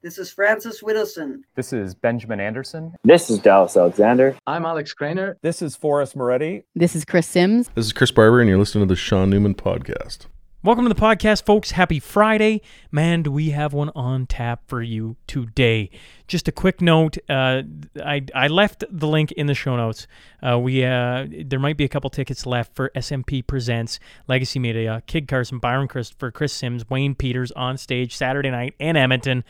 This is Francis Widdowson. This is Benjamin Anderson. This is Dallas Alexander. I'm Alex Craner. This is Forrest Moretti. This is Chris Sims. This is Chris Barber, and you're listening to the Sean Newman Podcast. Welcome to the podcast, folks. Happy Friday. Man, do we have one on tap for you today. Just a quick note. I left the link in the show notes. There might be a couple tickets left for SMP Presents, Legacy Media, Kid Carson, Byron Christopher, Chris Sims, Wayne Peters on stage Saturday night in Edmonton.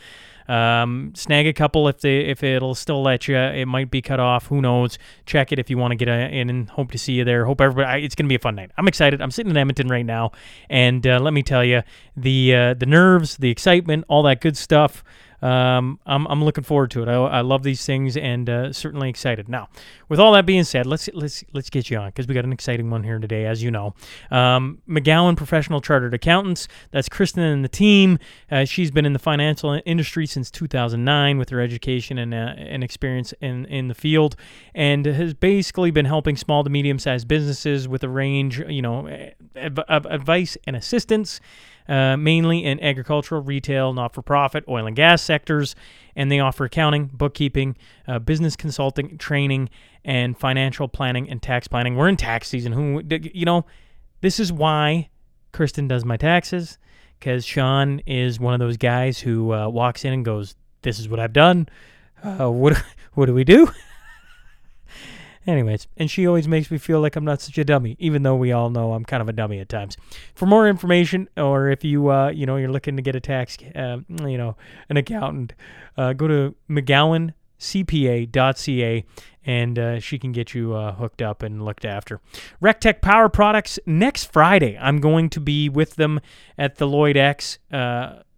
Snag a couple if it'll still let you. It might be cut off. Who knows? Check it if you want to get in and hope to see you there. Hope everybody. It's going to be a fun night. I'm excited. I'm sitting in Edmonton right now, and let me tell you, the nerves, the excitement, all that good stuff. I'm looking forward to it. I love these things, and certainly excited. Now, with all that being said, let's get you on, because we got an exciting one here today, as you know. McGowan Professional Chartered Accountants. That's Kristen and the team. She's been in the financial industry since 2009 with her education and experience in the field, and has basically been helping small to medium sized businesses with a range, of advice and assistance. Mainly in agricultural, retail, not-for-profit, oil and gas sectors, and they offer accounting, bookkeeping, business consulting, training, and financial planning and tax planning. We're in tax season. This is why Kristen does my taxes, because Sean is one of those guys who walks in and goes, "This is what I've done. What do we do?" Anyways, and she always makes me feel like I'm not such a dummy, even though we all know I'm kind of a dummy at times. For more information, or if you, you're looking to get a tax, an accountant, go to McGowanCPA.ca, and she can get you hooked up and looked after. Rectech Power Products, next Friday, I'm going to be with them at the Lloyd X.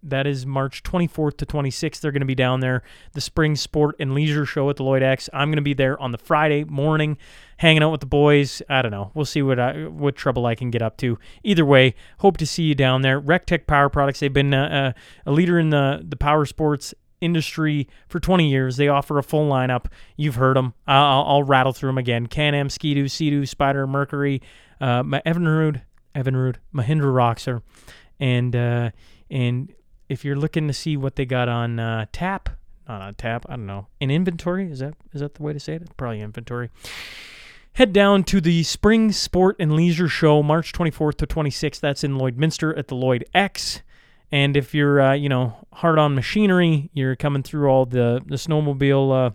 That is March 24th to 26th. They're going to be down there, the Spring Sport and Leisure Show at the Lloyd X. I'm going to be there on the Friday morning, hanging out with the boys. I don't know. We'll see what trouble I can get up to. Either way, hope to see you down there. Rectech Power Products, they've been a leader in the power sports industry for 20 years. They offer a full lineup. You've heard them. I'll rattle through them again. Can-Am, Ski-Doo, Sea-Doo, Spider, Mercury, Evinrude, Mahindra Roxer, and if you're looking to see what they got on tap, I don't know, in inventory, is that the way to say it? It's probably inventory. Head down to the Spring Sport and Leisure Show, March 24th to 26th. That's in Lloydminster at the Lloyd X. And if you're, hard on machinery, you're coming through all the snowmobile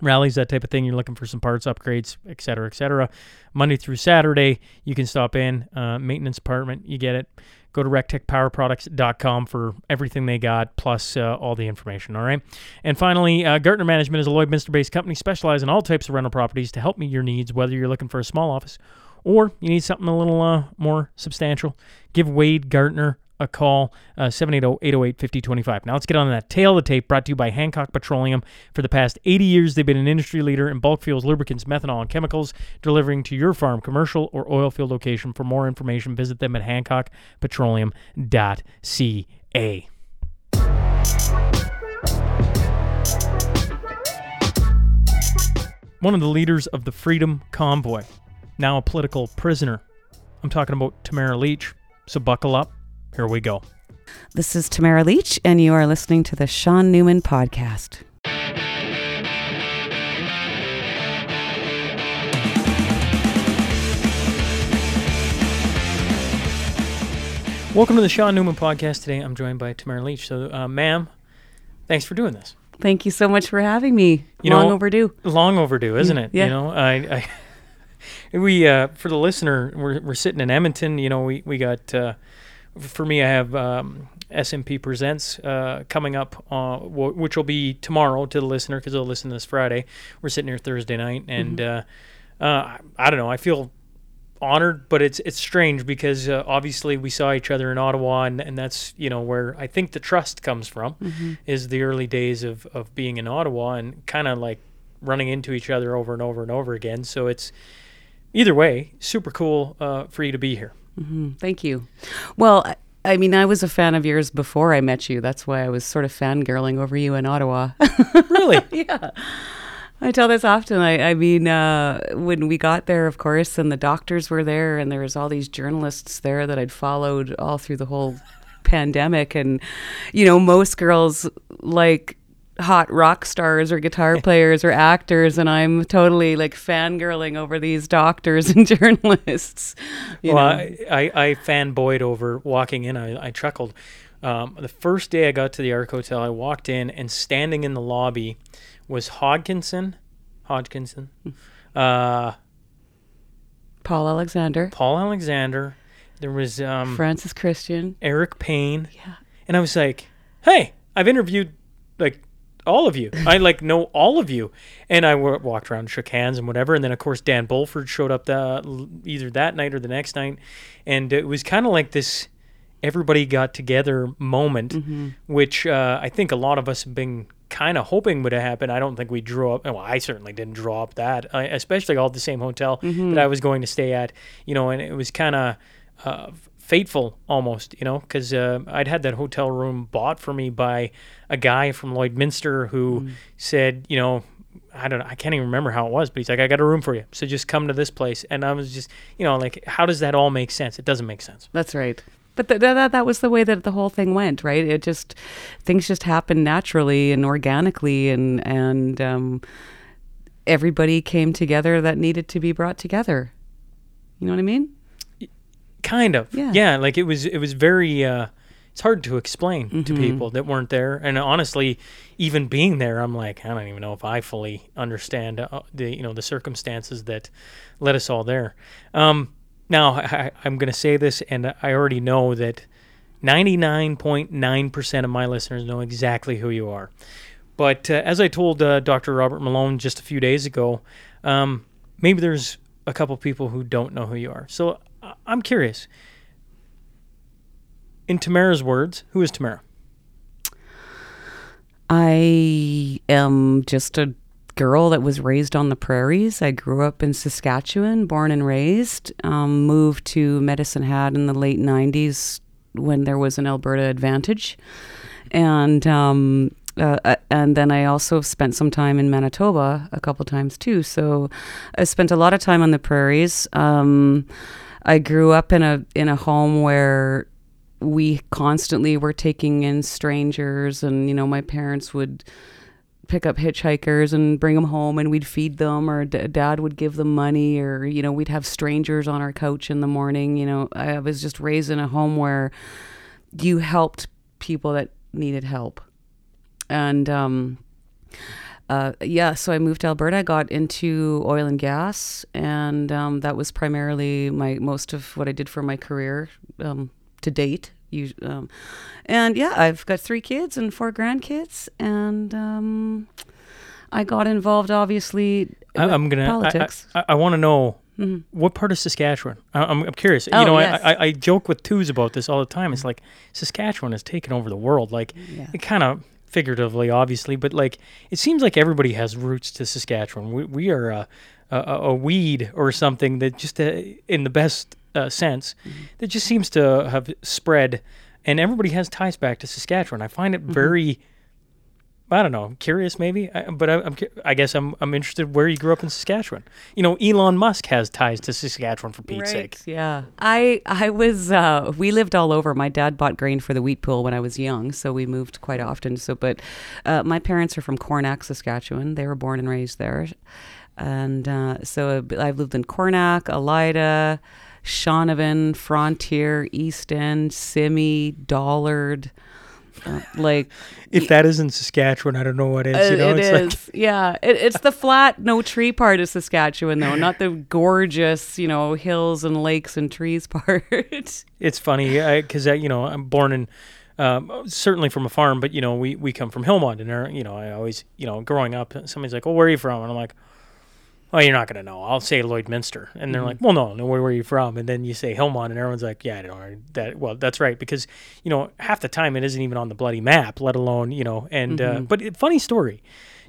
rallies, that type of thing, you're looking for some parts upgrades, et cetera, et cetera. Monday through Saturday, you can stop in. Maintenance department, you get it. Go to rectechpowerproducts.com for everything they got, plus all the information, all right? And finally, Gartner Management is a Lloydminster-based company specializing in all types of rental properties to help meet your needs, whether you're looking for a small office or you need something a little more substantial. Give Wade Gartner a call, 780-808-5025. Now let's get on to that tail of the tape, brought to you by Hancock Petroleum. For the past 80 years, they've been an industry leader in bulk fuels, lubricants, methanol, and chemicals, delivering to your farm, commercial, or oil field location. For more information, visit them at hancockpetroleum.ca. One of the leaders of the Freedom Convoy, now a political prisoner. I'm talking about Tamara Lich, so buckle up. Here we go. This is Tamara Lich, and you are listening to the Sean Newman Podcast. Welcome to the Sean Newman Podcast. Today I'm joined by Tamara Lich. So, ma'am, thanks for doing this. Thank you so much for having me. Long overdue. Long overdue, isn't it? Yeah. We for the listener, we're sitting in Edmonton. We got... For me, I have SMP Presents coming up, which will be tomorrow to the listener, because they'll listen this Friday. We're sitting here Thursday night, and I don't know. I feel honored, but it's strange, because obviously we saw each other in Ottawa, and that's where I think the trust comes from, is the early days of being in Ottawa and kind of like running into each other over and over and over again. So it's, either way, super cool for you to be here. Mm-hmm. Thank you. Well, I mean, I was a fan of yours before I met you. That's why I was sort of fangirling over you in Ottawa. Really? Yeah. I tell this often. I mean, when we got there, of course, and the doctors were there, and there was all these journalists there that I'd followed all through the whole pandemic, and you know, most girls like hot rock stars or guitar players or actors, and I'm totally like fangirling over these doctors and journalists. I fanboyed over walking in. I chuckled. The first day I got to the Ark Hotel, I walked in, and standing in the lobby was Hodgkinson, Paul Alexander. There was Francis Christian, Eric Payne. Yeah. And I was like, hey, I've interviewed like all of you. I like know all of you. And I walked around, shook hands and whatever. And then of course Dan Bulford showed up either that night or the next night. And it was kind of like this everybody got together moment, mm-hmm. which I think a lot of us have been kind of hoping would have happened. I don't think we drew up. Well, I certainly didn't draw up that, especially all at the same hotel mm-hmm. that I was going to stay at, you know, and it was kind of fateful almost, you know, because I'd had that hotel room bought for me by a guy from Lloydminster who said, you know, I can't even remember how it was, but he's like, I got a room for you, so just come to this place. And I was just, you know, like, how does that all make sense? It doesn't make sense. That's right. But that was the way that the whole thing went, right? It just, things just happened naturally and organically, and everybody came together that needed to be brought together. You know what I mean? Kind of, yeah. Like it was very. It's hard to explain mm-hmm. to people that weren't there, and honestly, even being there, I'm like, I don't even know if I fully understand the circumstances that led us all there. Now, I'm going to say this, and I already know that 99.9% of my listeners know exactly who you are. But as I told Dr. Robert Malone just a few days ago, maybe there's a couple people who don't know who you are. So I'm curious. In Tamara's words, who is Tamara? I am just a girl that was raised on the prairies. I grew up in Saskatchewan, born and raised, moved to Medicine Hat in the late 90s when there was an Alberta advantage. And then I also spent some time in Manitoba a couple times too. So I spent a lot of time on the prairies. I grew up in a home where we constantly were taking in strangers, and, you know, my parents would pick up hitchhikers and bring them home, and we'd feed them, or dad would give them money, or, you know, we'd have strangers on our couch in the morning. You know, I was just raised in a home where you helped people that needed help. And so I moved to Alberta, got into oil and gas, and that was primarily most of what I did for my career to date. I've got 3 kids and 4 grandkids, and I got involved, obviously. Politics. I want to know mm-hmm. what part of Saskatchewan. I'm curious. Oh, you know, yes. I joke with twos about this all the time. It's like Saskatchewan has taken over the world. Like it kind of figuratively, obviously, but like it seems like everybody has roots to Saskatchewan. We are a weed or something that just in the best sense mm-hmm. that just seems to have spread, and everybody has ties back to Saskatchewan. I find it very mm-hmm. I don't know, curious maybe, but I guess I'm interested where you grew up in Saskatchewan. You know, Elon Musk has ties to Saskatchewan, for Pete's sake. Yeah. I was we lived all over. My dad bought grain for the wheat pool when I was young, so we moved quite often. So but my parents are from Cornach, Saskatchewan. They were born and raised there. And so I've lived in Cornach, Ellida, Shaunavon, Frontier, East End, Simi, Dollard, if that isn't Saskatchewan, I don't know what is. You know, it is. Like... Yeah, it's the flat, no tree part of Saskatchewan, though, not the gorgeous, you know, hills and lakes and trees part. It's funny because you know, I'm born in certainly from a farm, but you know, we come from Hillmond, and you know, I always, you know, growing up, somebody's like, "Oh, where are you from?" and I'm like, "Oh, you're not going to know. I'll say Lloydminster." And they're like, "Well, no, where were you from?" And then you say Hillmond, and everyone's like, "Yeah, I don't know that." Well, that's right, because, you know, half the time it isn't even on the bloody map, let alone, you know, and, but funny story,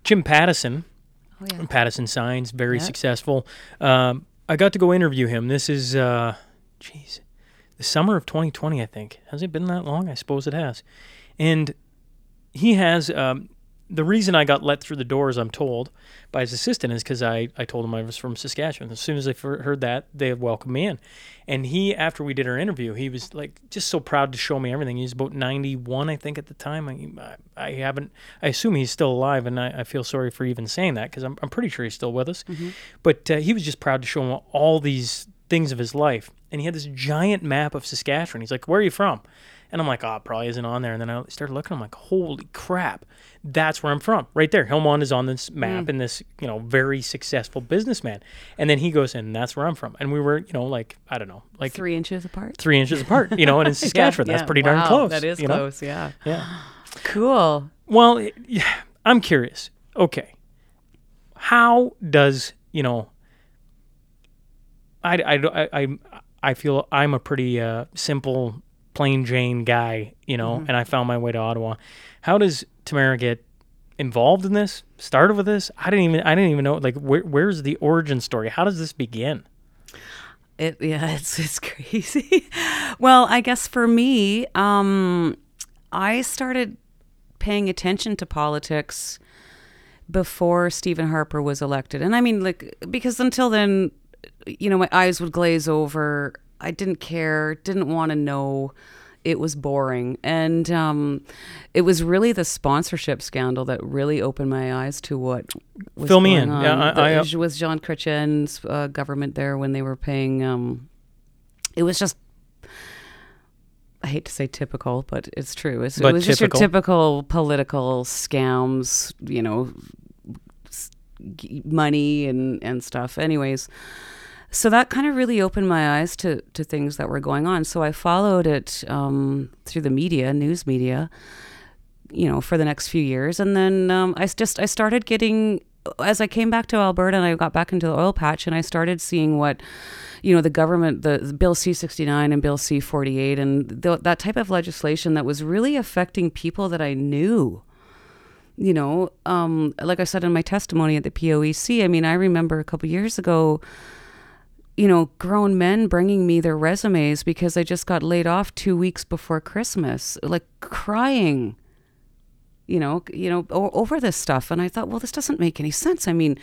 Jim Pattison, Pattison Signs, very successful. I got to go interview him. This is, the summer of 2020, I think. Has it been that long? I suppose it has. And he has, the reason I got let through the doors, I'm told, by his assistant is because I told him I was from Saskatchewan. As soon as they heard that, they welcomed me in. And he, after we did our interview, he was like just so proud to show me everything. He was about 91, I think, at the time. I haven't, I assume he's still alive, and I feel sorry for even saying that because I'm pretty sure he's still with us. Mm-hmm. But he was just proud to show him all these things of his life. And he had this giant map of Saskatchewan. He's like, "Where are you from?" And I'm like, "Oh, it probably isn't on there." And then I started looking. I'm like, "Holy crap, that's where I'm from, right there." Hillmond is on this map, and this, you know, very successful businessman. And then he goes in, and that's where I'm from. And we were, you know, like, I don't know, like 3 inches apart. 3 inches apart, you know. And in Saskatchewan, yeah, that's pretty darn close. That is close, yeah. Cool. Well, I'm curious. Okay, how does, you know? I feel I'm a pretty simple, plain Jane guy, you know, and I found my way to Ottawa. How does Tamara get involved in this? Started with this? I didn't even know. Like, where's the origin story? How does this begin? It's crazy. Well, I guess for me, I started paying attention to politics before Stephen Harper was elected, and I mean, like, because until then, you know, my eyes would glaze over. I didn't care, didn't want to know. It was boring. And it was really the sponsorship scandal that really opened my eyes to what was going on. Yeah, it was Jean Chrétien's government there when they were paying. It was just, I hate to say typical, but it's true. It was just your typical political scams, you know, money and stuff. Anyways, so that kind of really opened my eyes to things that were going on. So I followed it through the media, news media, you know, for the next few years. And then I started getting, as I came back to Alberta and I got back into the oil patch, and I started seeing what, you know, the government, the Bill C-69 and Bill C-48 and that type of legislation that was really affecting people that I knew. You know, like I said in my testimony at the POEC, I mean, I remember a couple years ago, you know, grown men bringing me their resumes because I just got laid off 2 weeks before Christmas, like crying, you know, over this stuff. And I thought, well, this doesn't make any sense. I mean,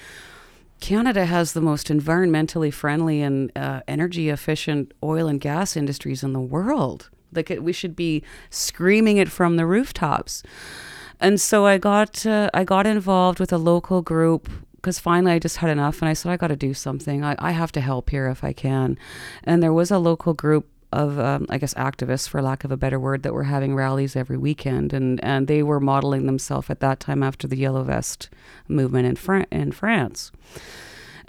Canada has the most environmentally friendly and energy efficient oil and gas industries in the world. Like, we should be screaming it from the rooftops. And so I got involved with a local group because finally I just had enough, and I said, I got to do something. I have to help here if I can. And there was a local group of, I guess, activists, for lack of a better word, that were having rallies every weekend. And they were modeling themselves at that time after the Yellow Vest movement in France.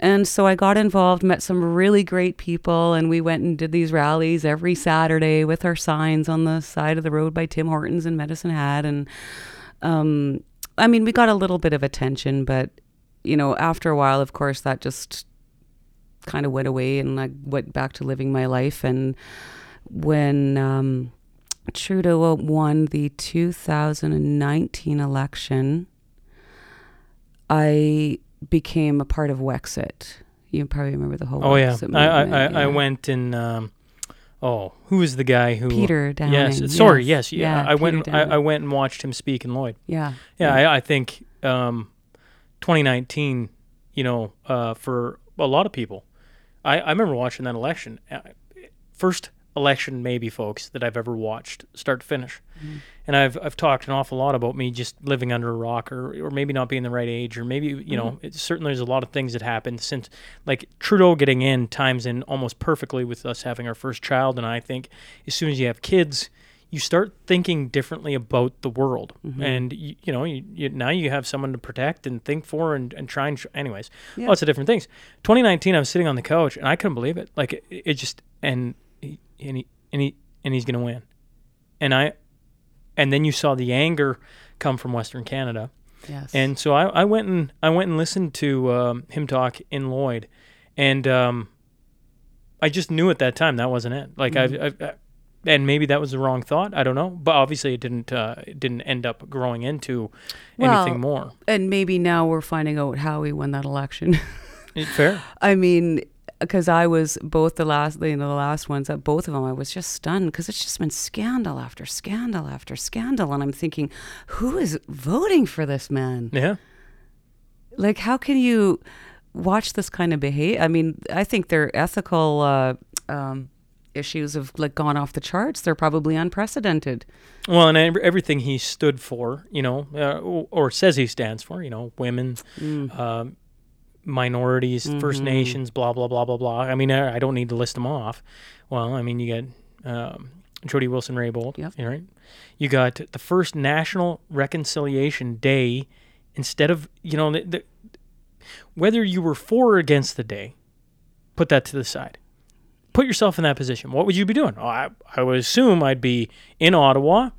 And so I got involved, met some really great people, and we went and did these rallies every Saturday with our signs on the side of the road by Tim Hortons and Medicine Hat. And I mean, we got a little bit of attention, but, you know, after a while, of course, that just kind of went away, and I went back to living my life. And when Trudeau won the 2019 election, I became a part of Wexit. You probably remember the whole Wexit movement. I went in... who is the guy who... Peter Downing. Yes, sorry, yes. Yeah, I went and watched him speak in Lloyd. Yeah. Yeah, yeah. I think 2019, you know, for a lot of people, I remember watching that election. First election, maybe, folks, that I've ever watched, start to finish. Mm-hmm. And I've talked an awful lot about me just living under a rock or maybe not being the right age, or maybe, you know, it certainly there's a lot of things that happened since, like, Trudeau getting in times in almost perfectly with us having our first child. And I think as soon as you have kids, you start thinking differently about the world. Mm-hmm. And, you know, now you have someone to protect and think for and try and... Anyways, lots of different things. 2019, I was sitting on the couch and I couldn't believe it. Like, it just... And he's going to win. And then you saw the anger come from Western Canada. Yes. And so I went and listened to him talk in Lloyd, and I just knew at that time that wasn't it. Like, and maybe that was the wrong thought. I don't know, but obviously it didn't end up growing into anything more. And maybe now we're finding out how he won that election. Fair. I mean, because I was both the last ones at both of them. I was just stunned because it's just been scandal after scandal after scandal, and I'm thinking, who is voting for this man? Yeah. Like, how can you watch this kind of behavior? I mean, I think their ethical issues have like gone off the charts. They're probably unprecedented. Well, and everything he stood for, you know, or says he stands for, you know, women, minorities, mm-hmm. First Nations, blah, blah, blah, blah, blah. I mean, I don't need to list them off. Well, I mean, you got Jody Wilson-Raybould, yep. Right? You got the first National Reconciliation Day. Instead of, you know, whether you were for or against the day, put that to the side. Put yourself in that position. What would you be doing? Oh, I would assume I'd be in Ottawa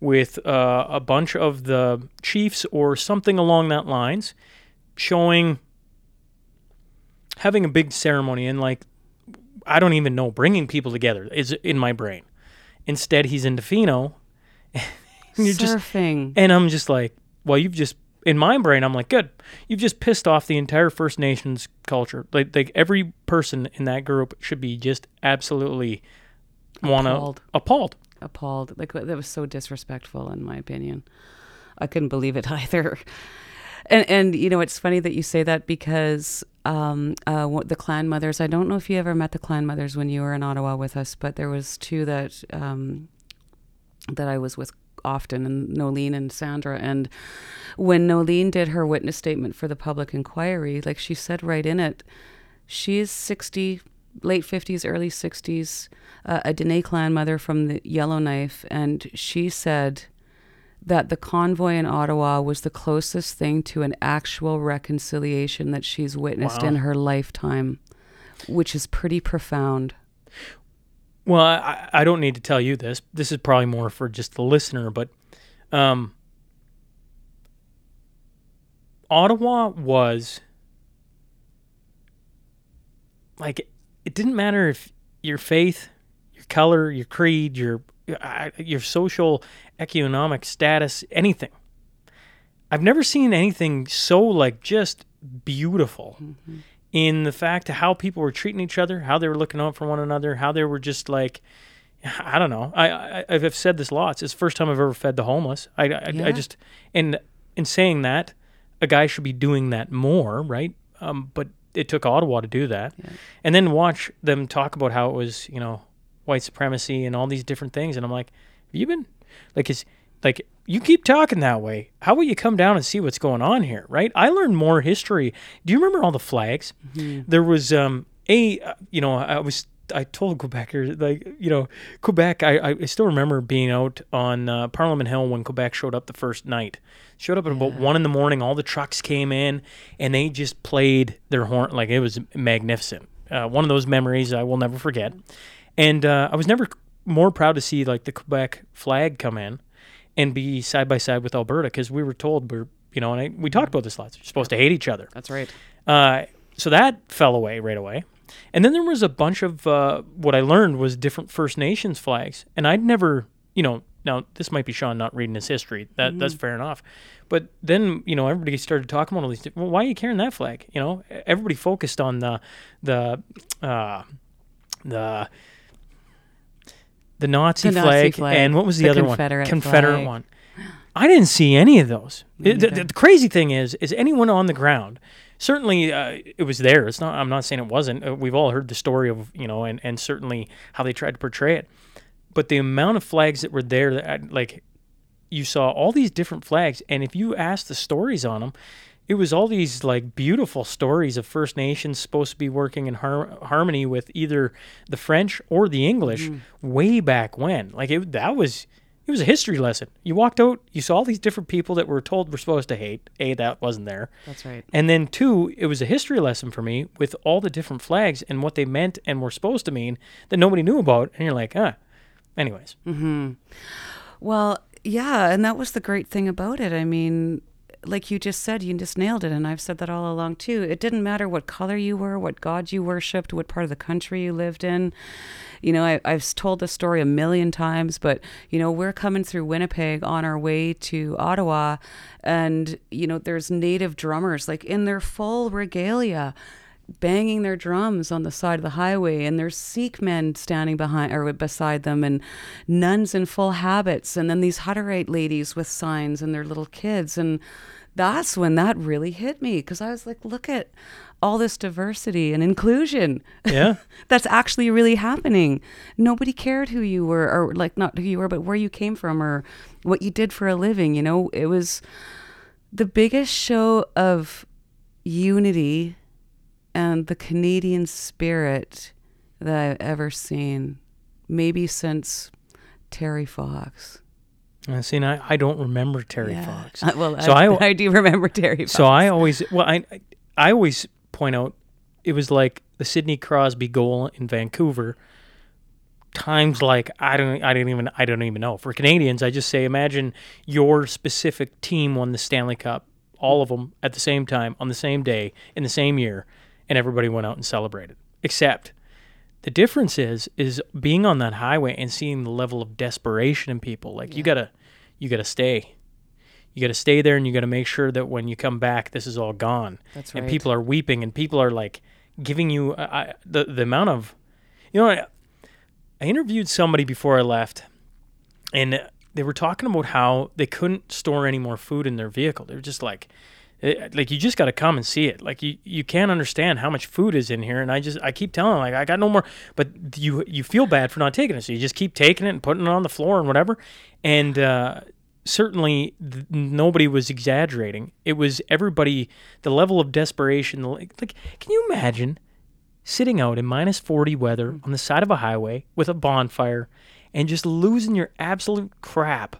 with a bunch of the chiefs or something along that lines, having a big ceremony and like, I don't even know, bringing people together is in my brain. Instead, he's in Dofino. Surfing. And I'm just like, well, you've just... In my brain, I'm like, good. You've just pissed off the entire First Nations culture. Like every person in that group should be just absolutely appalled. Like, that was so disrespectful, in my opinion. I couldn't believe it either. And you know, it's funny that you say that because the clan mothers. I don't know if you ever met the clan mothers when you were in Ottawa with us, but there was two that that I was with often, and Nolene and Sandra. And when Nolene did her witness statement for the public inquiry, like she said right in it, she is late 50s, early 60s, a Dene clan mother from the Yellowknife, and she said that the convoy in Ottawa was the closest thing to an actual reconciliation that she's witnessed in her lifetime, which is pretty profound. Well, I don't need to tell you this. This is probably more for just the listener, but Ottawa was, like, it didn't matter if your faith, your color, your creed, your social, economic status, anything. I've never seen anything so, like, just beautiful. Mm-hmm. In the fact of how people were treating each other, how they were looking out for one another, how they were just like, I don't know. I've said this lots. It's the first time I've ever fed the homeless. I just, and in saying that, a guy should be doing that more, right? But it took Ottawa to do that. Yeah. And then watch them talk about how it was, you know, white supremacy and all these different things. And I'm like, have you been, like, you keep talking that way. How will you come down and see what's going on here, right? I learned more history. Do you remember all the flags? Mm-hmm. There was I told Quebecers, like, you know, Quebec, I still remember being out on Parliament Hill when Quebec showed up the first night. Showed up at about 1 a.m, all the trucks came in, and they just played their horn. Like, it was magnificent. One of those memories I will never forget. And I was never more proud to see, like, the Quebec flag come in and be side by side with Alberta, because we were told we talked about this lots. You're supposed to hate each other. That's right. So that fell away right away. And then there was a bunch of what I learned was different First Nations flags. And I'd never, you know, now this might be Sean not reading his history. That's fair enough. But then, you know, everybody started talking about all these. Well, why are you carrying that flag? You know, everybody focused on the Nazi flag, and what was the other Confederate one? Confederate flag. One. I didn't see any of those. The crazy thing is anyone on the ground, certainly it was there. It's not. I'm not saying it wasn't. We've all heard the story of, you know, and certainly how they tried to portray it. But the amount of flags that were there, like you saw all these different flags, and if you asked the stories on them, it was all these, like, beautiful stories of First Nations supposed to be working in harmony with either the French or the English way back when. Like, it was a history lesson. You walked out, you saw all these different people that were told we're supposed to hate. A, that wasn't there. That's right. And then two, it was a history lesson for me with all the different flags and what they meant and were supposed to mean that nobody knew about. And you're like, huh. Anyways. Mm-hmm. Well, yeah, and that was the great thing about it. I mean... Like you just said, you just nailed it, and I've said that all along too. It didn't matter what color you were, what god you worshipped, what part of the country you lived in. You know, I've told this story 1,000,000 times, but, you know, we're coming through Winnipeg on our way to Ottawa, and, you know, there's native drummers, like, in their full regalia, banging their drums on the side of the highway, and there's Sikh men standing behind or beside them, and nuns in full habits, and then these Hutterite ladies with signs and their little kids. And that's when that really hit me, because I was like, look at all this diversity and inclusion. Yeah. That's actually really happening. Nobody cared who you were, or like not who you were, but where you came from or what you did for a living. You know, it was the biggest show of unity and the Canadian spirit that I've ever seen, maybe since Terry Fox. See, now I don't remember Terry Fox. Well, so I do remember Terry Fox. So I always, I always point out, it was like the Sidney Crosby goal in Vancouver. Times like I don't even know. For Canadians, I just say, imagine your specific team won the Stanley Cup, all of them at the same time, on the same day, in the same year, and everybody went out and celebrated. Except the difference is being on that highway and seeing the level of desperation in people. Like you gotta stay. You gotta stay there, and you gotta make sure that when you come back, this is all gone. That's right. And people are weeping, and people are like giving you the amount of, you know. I interviewed somebody before I left, and they were talking about how they couldn't store any more food in their vehicle. They were just like you just got to come and see it. Like you can't understand how much food is in here. And I keep telling them, like, I got no more, but you feel bad for not taking it. So you just keep taking it and putting it on the floor and whatever. And certainly nobody was exaggerating. It was everybody, the level of desperation, like can you imagine sitting out in minus 40 weather on the side of a highway with a bonfire and just losing your absolute crap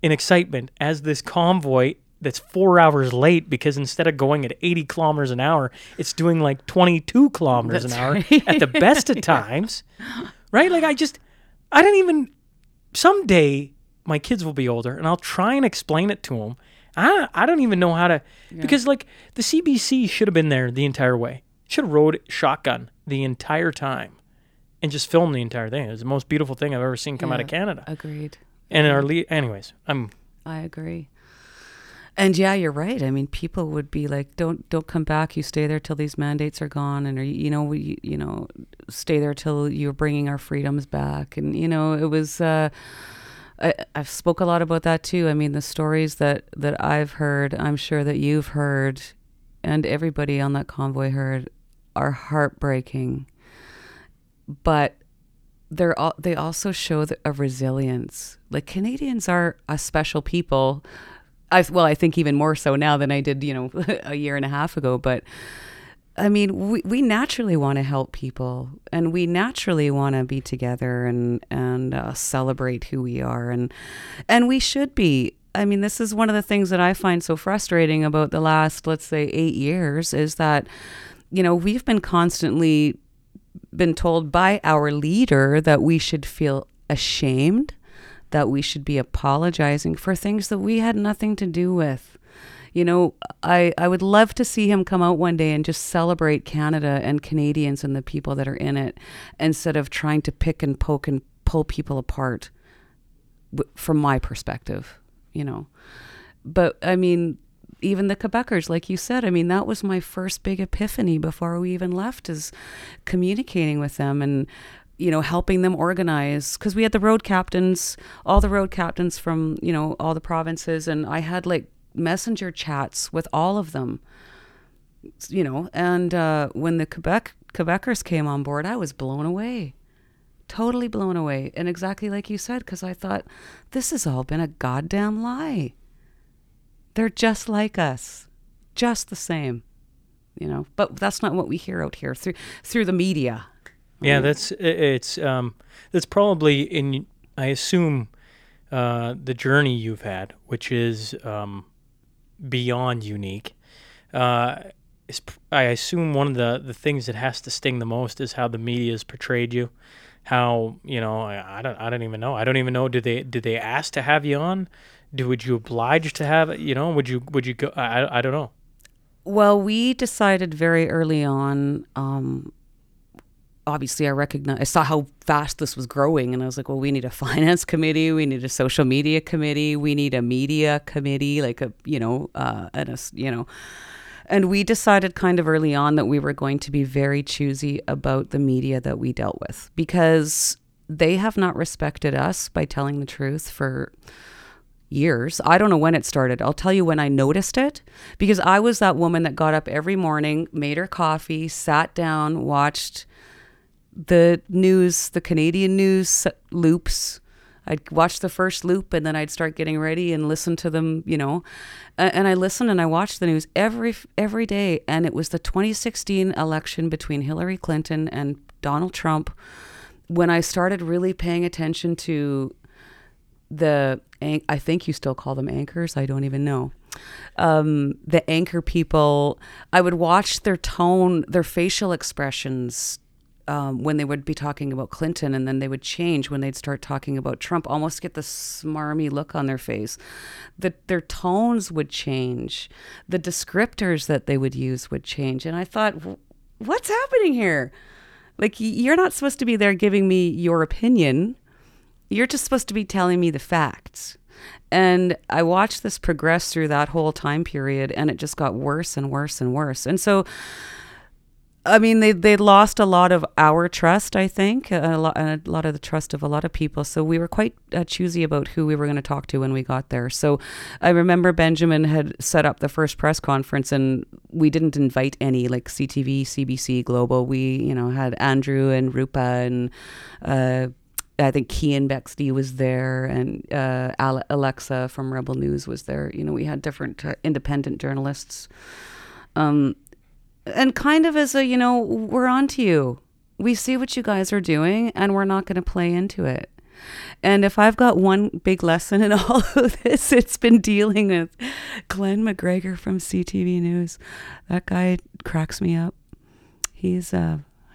in excitement as this convoy that's 4 hours late, because instead of going at 80 kilometers an hour, it's doing like 22 kilometers an hour at the best of times, right? Like I didn't even, someday my kids will be older and I'll try and explain it to them. I don't even know how to, because like the CBC should have been there the entire way. Should have rode shotgun the entire time and just filmed the entire thing. It was the most beautiful thing I've ever seen come out of Canada. Agreed. And anyways, I agree. And yeah, you're right. I mean, people would be like, don't come back. You stay there till these mandates are gone. And, you know, stay there till you're bringing our freedoms back. And, you know, it was, I've spoke a lot about that too. I mean, the stories that I've heard, I'm sure that you've heard and everybody on that convoy heard, are heartbreaking. But they also show a resilience. Like, Canadians are a special people. I think even more so now than I did, you know, a year and a half ago. But I mean, we naturally want to help people, and we naturally want to be together and celebrate who we are, and we should be. I mean, this is one of the things that I find so frustrating about the last, let's say, 8 years, is that, you know, we've been constantly been told by our leader that we should feel ashamed, that we should be apologizing for things that we had nothing to do with. You know, I would love to see him come out one day and just celebrate Canada and Canadians and the people that are in it, instead of trying to pick and poke and pull people apart, from my perspective, you know. But I mean, even the Quebecers, like you said, I mean, that was my first big epiphany before we even left, is communicating with them and, you know, helping them organize. Because we had the road captains, all the road captains from, you know, all the provinces. And I had like messenger chats with all of them, you know. And when the Quebecers came on board, I was blown away. Totally blown away. And exactly like you said, because I thought, this has all been a goddamn lie. They're just like us, just the same, you know. But that's not what we hear out here through the media. Right? Yeah, that's probably in, I assume, the journey you've had, which is beyond unique. I assume one of the things that has to sting the most is how the media has portrayed you. How, you know, I don't even know. I don't even know. Did they ask to have you on? Would you oblige to have it? You know, would you go? I don't know. Well, we decided very early on. Obviously, I saw how fast this was growing, and I was like, well, we need a finance committee, we need a social media committee, we need a media committee, like a, you know, and a, you know. And we decided kind of early on that we were going to be very choosy about the media that we dealt with, because they have not respected us by telling the truth for years. I don't know when it started. I'll tell you when I noticed it, because I was that woman that got up every morning, made her coffee, sat down, watched the news, the Canadian news loops. I'd watch the first loop and then I'd start getting ready and listen to them, you know. And I listened and I watched the news every day. And it was the 2016 election between Hillary Clinton and Donald Trump when I started really paying attention to the, I think you still call them anchors, I don't even know, the anchor people. I would watch their tone, their facial expressions, when they would be talking about Clinton, and then they would change when they'd start talking about Trump, almost get the smarmy look on their face. Their tones would change. The descriptors that they would use would change. And I thought, what's happening here? Like, you're not supposed to be there giving me your opinion. You're just supposed to be telling me the facts. And I watched this progress through that whole time period, and it just got worse and worse and worse. And so, I mean, they lost a lot of our trust, I think, a lot of the trust of a lot of people. So we were quite choosy about who we were going to talk to when we got there. So I remember Benjamin had set up the first press conference, and we didn't invite any, like CTV, CBC, Global. We, you know, had Andrew and Rupa, and I think Kian Bexty was there, and Alexa from Rebel News was there. You know, we had different independent journalists. And kind of as a, you know, we're on to you. We see what you guys are doing, and we're not going to play into it. And if I've got one big lesson in all of this, it's been dealing with Glenn McGregor from CTV News. That guy cracks me up. He's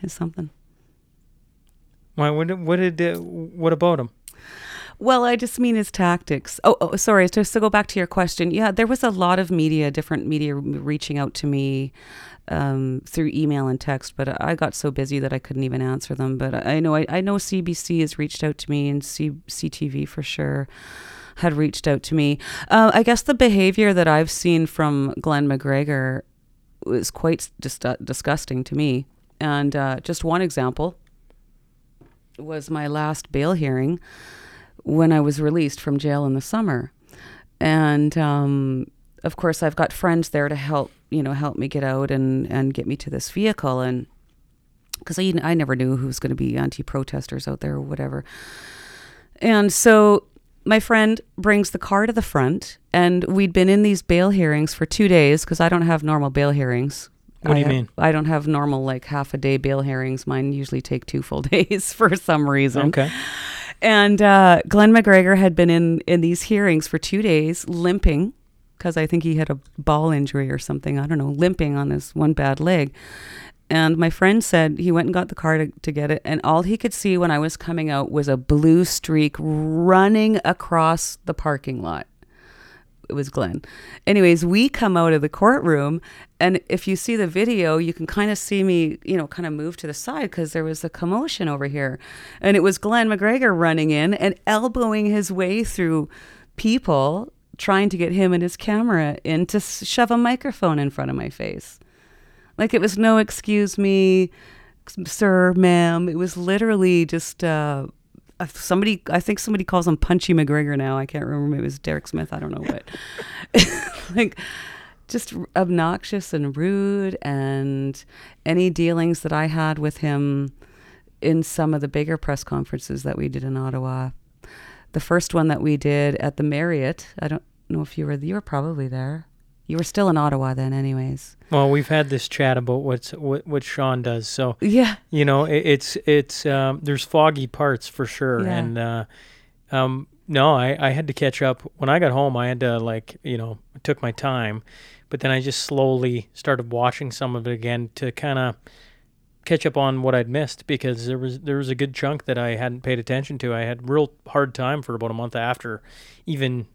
something. Why? What about him? Well, I just mean his tactics. Oh, sorry. Just to go back to your question. Yeah, there was a lot of media, different media reaching out to me through email and text, but I got so busy that I couldn't even answer them. But I know CBC has reached out to me, and CTV for sure had reached out to me. I guess the behavior that I've seen from Glenn McGregor was quite disgusting to me. And just one example was my last bail hearing, when I was released from jail in the summer. And of course, I've got friends there to help me get out and get me to this vehicle. And because I never knew who was going to be anti-protesters out there or whatever. And so my friend brings the car to the front, and we'd been in these bail hearings for 2 days, because I don't have normal bail hearings. What do you mean? I don't have normal, like, half a day bail hearings. Mine usually take 2 full days for some reason. Okay. And Glenn McGregor had been in these hearings for 2 days, limping, because I think he had a ball injury or something, I don't know, limping on his one bad leg. And my friend said he went and got the car to get it, and all he could see when I was coming out was a blue streak running across the parking lot. It was Glenn. Anyways, we come out of the courtroom, and if you see the video, you can kind of see me, you know, kind of move to the side because there was a commotion over here. And it was Glenn McGregor running in and elbowing his way through people trying to get him and his camera in to shove a microphone in front of my face. Like, it was no excuse me, sir, ma'am. It was literally just... somebody, I think somebody calls him Punchy McGregor now. I can't remember. It was Derek Smith. I don't know what. Like, just obnoxious and rude. And any dealings that I had with him in some of the bigger press conferences that we did in Ottawa. The first one that we did at the Marriott. I don't know if you were probably there. You were still in Ottawa then, anyways. Well, we've had this chat about what Sean does, so yeah, you know, it's there's foggy parts for sure, yeah. And I had to catch up when I got home. I had to, like, you know, I took my time, but then I just slowly started watching some of it again to kind of catch up on what I'd missed, because there was a good chunk that I hadn't paid attention to. I had real hard time for about a month after, even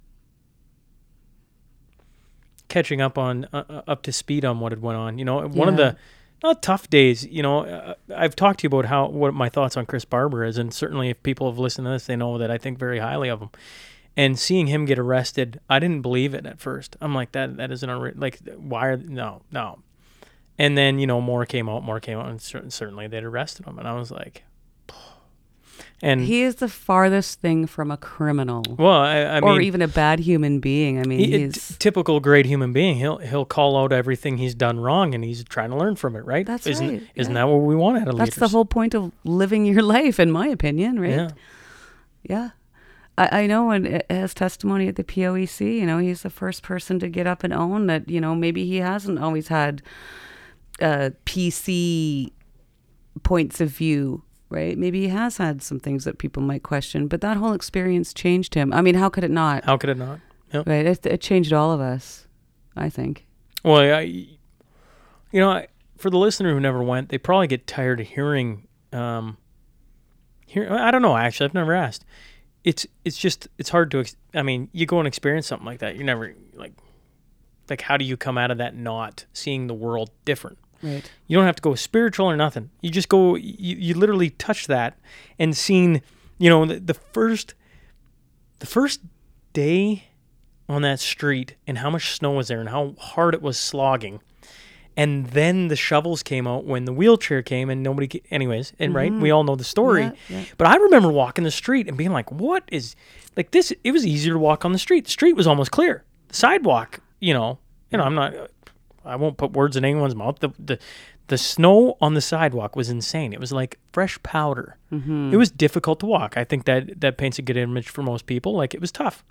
catching up on up to speed on what had went on, you know. One of the not tough days, you know, I've talked to you about what my thoughts on Chris Barber is, and certainly if people have listened to this, they know that I think very highly of him. And seeing him get arrested, I didn't believe it at first. I'm like, that isn't like, why are no. And then, you know, more came out, and certainly they'd arrested him. And I was like, and he is the farthest thing from a criminal. Well, I mean, or even a bad human being. I mean, he's typical great human being. He'll call out everything he's done wrong, and he's trying to learn from it, right? That's isn't, right. Isn't that what we want out of leaders? That's the whole point of living your life, in my opinion, right? Yeah. I know in his testimony at the POEC, you know, he's the first person to get up and own that, you know, maybe he hasn't always had PC points of view. Right? Maybe he has had some things that people might question, but that whole experience changed him. I mean, how could it not? Yep. Right? It changed all of us, I think. Well, for the listener who never went, they probably get tired of hearing. I don't know. Actually, I've never asked. It's hard to. I mean, you go and experience something like that. You're never like how do you come out of that not seeing the world different? Right. You don't have to go spiritual or nothing. You just go, you literally touch that and seen, you know, the first day on that street and how much snow was there and how hard it was slogging. And then the shovels came out when the wheelchair came and nobody, anyways, and right, we all know the story. Yeah. But I remember walking the street and being like, what is, like this, it was easier to walk on the street. The street was almost clear. The sidewalk, you know, I won't put words in anyone's mouth. The snow on the sidewalk was insane. It was like fresh powder. Mm-hmm. It was difficult to walk. I think that paints a good image for most people. Like, it was tough.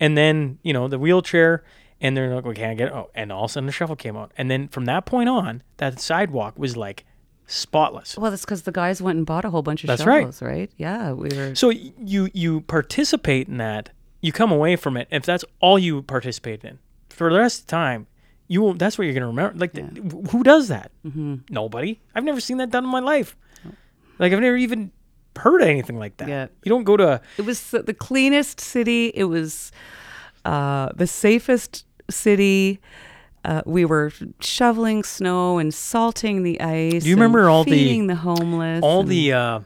And then, you know, the wheelchair, and they're like, we can't get it. Oh, and all of a sudden the shovel came out. And then from that point on, that sidewalk was like spotless. Well, that's because the guys went and bought a whole bunch of shovels, right? Yeah. So you participate in that. You come away from it. If that's all you participate in for the rest of the time, you won't, that's what you're going to remember. Like, who does that? Mm-hmm. Nobody. I've never seen that done in my life. Like, I've never even heard anything like that. Yeah. You don't go to... It was the cleanest city. It was the safest city. We were shoveling snow and salting the ice. Do you remember all feeding the homeless? I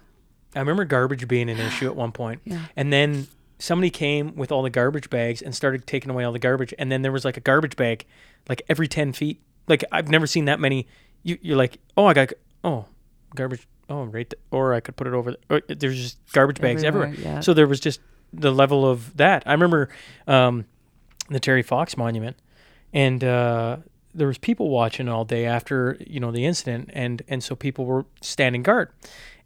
remember garbage being an issue at one point. Yeah. And then somebody came with all the garbage bags and started taking away all the garbage. And then there was like a garbage bag, like every 10 feet. Like, I've never seen that many. You're like, oh, I got, oh, garbage. Oh, right. Or I could put it over. There's just garbage bags everywhere. Yeah. So there was just the level of that. I remember the Terry Fox monument, and there was people watching all day after, you know, the incident. And so people were standing guard.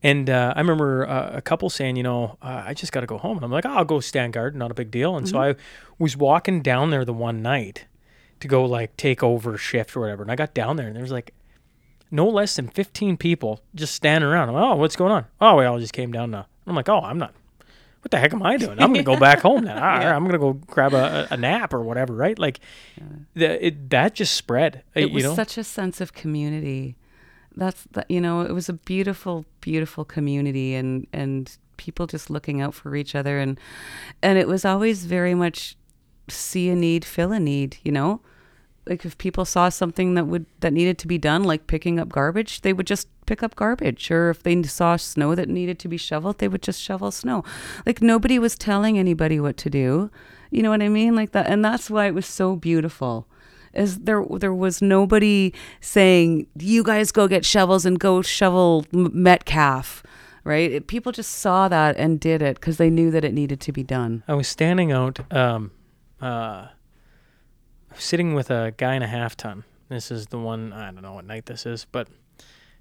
And I remember a couple saying, you know, I just got to go home. And I'm like, oh, I'll go stand guard, not a big deal. And so I was walking down there the one night to go, like, take over shift or whatever. And I got down there, and there was, like, no less than 15 people just standing around. I'm like, oh, what's going on? Oh, we all just came down now. And I'm like, oh, I'm not. What the heck am I doing? I'm going to go back home now. Yeah. I'm going to go grab a nap or whatever, right? Like, that just spread. It was such a sense of community. It was a beautiful, beautiful community, and people just looking out for each other. And it was always very much see a need, fill a need, you know, like if people saw something that needed to be done, like picking up garbage, they would just pick up garbage. Or if they saw snow that needed to be shoveled, they would just shovel snow. Like, nobody was telling anybody what to do. You know what I mean? Like that. And that's why it was so beautiful. Is there was nobody saying, you guys go get shovels and go shovel Metcalf, right? People just saw that and did it because they knew that it needed to be done. I was standing out, sitting with a guy and a half ton. This is the one, I don't know what night this is, but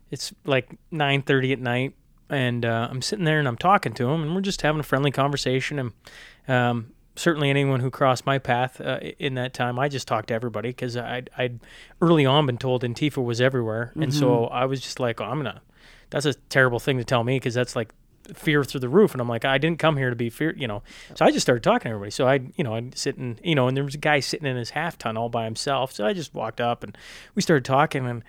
it's like 9:30 at night, and I'm sitting there and I'm talking to him, and we're just having a friendly conversation, and certainly anyone who crossed my path in that time, I just talked to everybody because I'd early on been told Antifa was everywhere. Mm-hmm. And so I was just like, that's a terrible thing to tell me because that's like fear through the roof. And I'm like, I didn't come here to be fear, you know. So I just started talking to everybody. So I'd sit and, you know, and there was a guy sitting in his half ton all by himself. So I just walked up and we started talking. And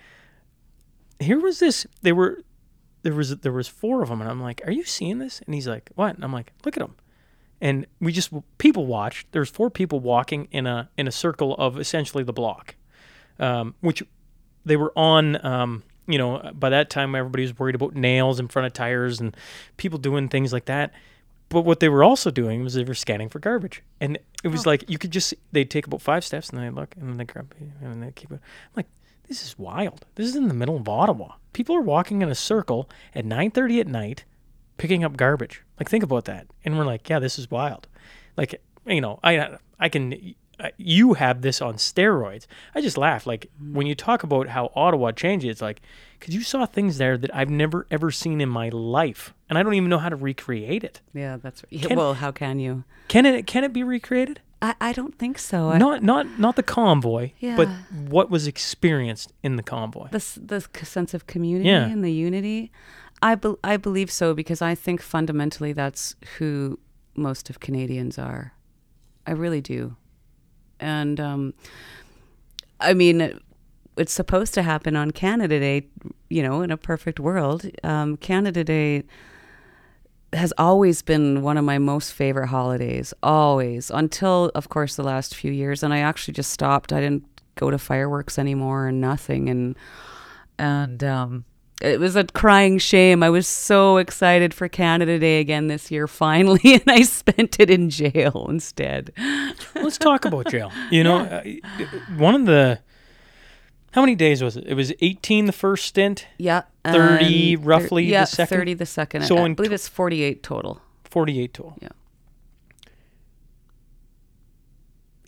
here was this, there was four of them. And I'm like, are you seeing this? And he's like, what? And I'm like, look at them. And we just, people watched. There's four people walking in a circle of essentially the block, which they were on, you know, by that time everybody was worried about nails in front of tires and people doing things like that. But what they were also doing was they were scanning for garbage. And it was like, you could just, they'd take about 5 steps and they'd look and then they grab it and they keep it. I'm like, this is wild. This is in the middle of Ottawa. People are walking in a circle at 9:30 at night picking up garbage. Like, think about that. And we're like, yeah, this is wild. Like, you know, I can, you have this on steroids. I just laugh. Like, when you talk about how Ottawa changed, it's like, because you saw things there that I've never, ever seen in my life. And I don't even know how to recreate it. Yeah, that's right. Well, how can you? Can it be recreated? I don't think so. Not the convoy, but what was experienced in the convoy. The sense of community and the unity. I believe so, because I think fundamentally that's who most of Canadians are. I really do. And I mean, it's supposed to happen on Canada Day, you know, in a perfect world. Canada Day has always been one of my most favorite holidays, always, until, of course, the last few years. And I actually just stopped. I didn't go to fireworks anymore and nothing. And it was a crying shame. I was so excited for Canada Day again this year, finally, and I spent it in jail instead. Let's talk about jail. You know, how many days was it? It was 18 the first stint? Yeah. 30 roughly the second? 30 the second. So I believe it's 48 total. 48 total. Yeah.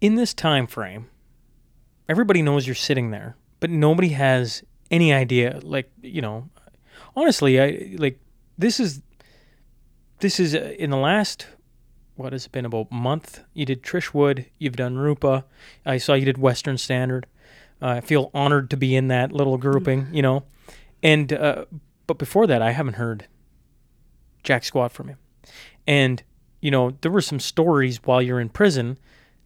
In this time frame, everybody knows you're sitting there, but nobody has any idea, like, you know, honestly, I like, this is in the last, what has it been, about month? You did Trish Wood, you've done Rupa, I saw you did Western Standard. I feel honored to be in that little grouping, you know, and but before that, I haven't heard jack squat from him. And you know, there were some stories while you're in prison.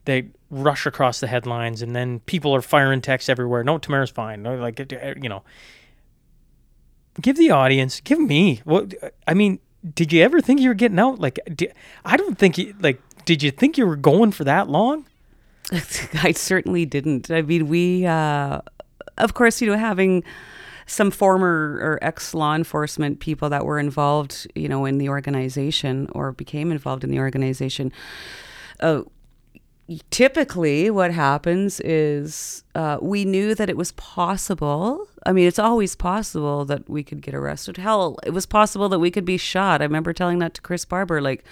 They rush across the headlines, and then people are firing texts everywhere. No, Tamara's fine. No, like, you know, give the audience, give me. What I mean, did you ever think you were getting out? Like, I don't think you, like, did you think you were going for that long? I certainly didn't. I mean, we, of course, you know, having some former or ex-law enforcement people that were involved, you know, in the organization or became involved in the organization, typically what happens is we knew that it was possible. I mean, it's always possible that we could get arrested. Hell, it was possible that we could be shot. I remember telling that to Chris Barber, like,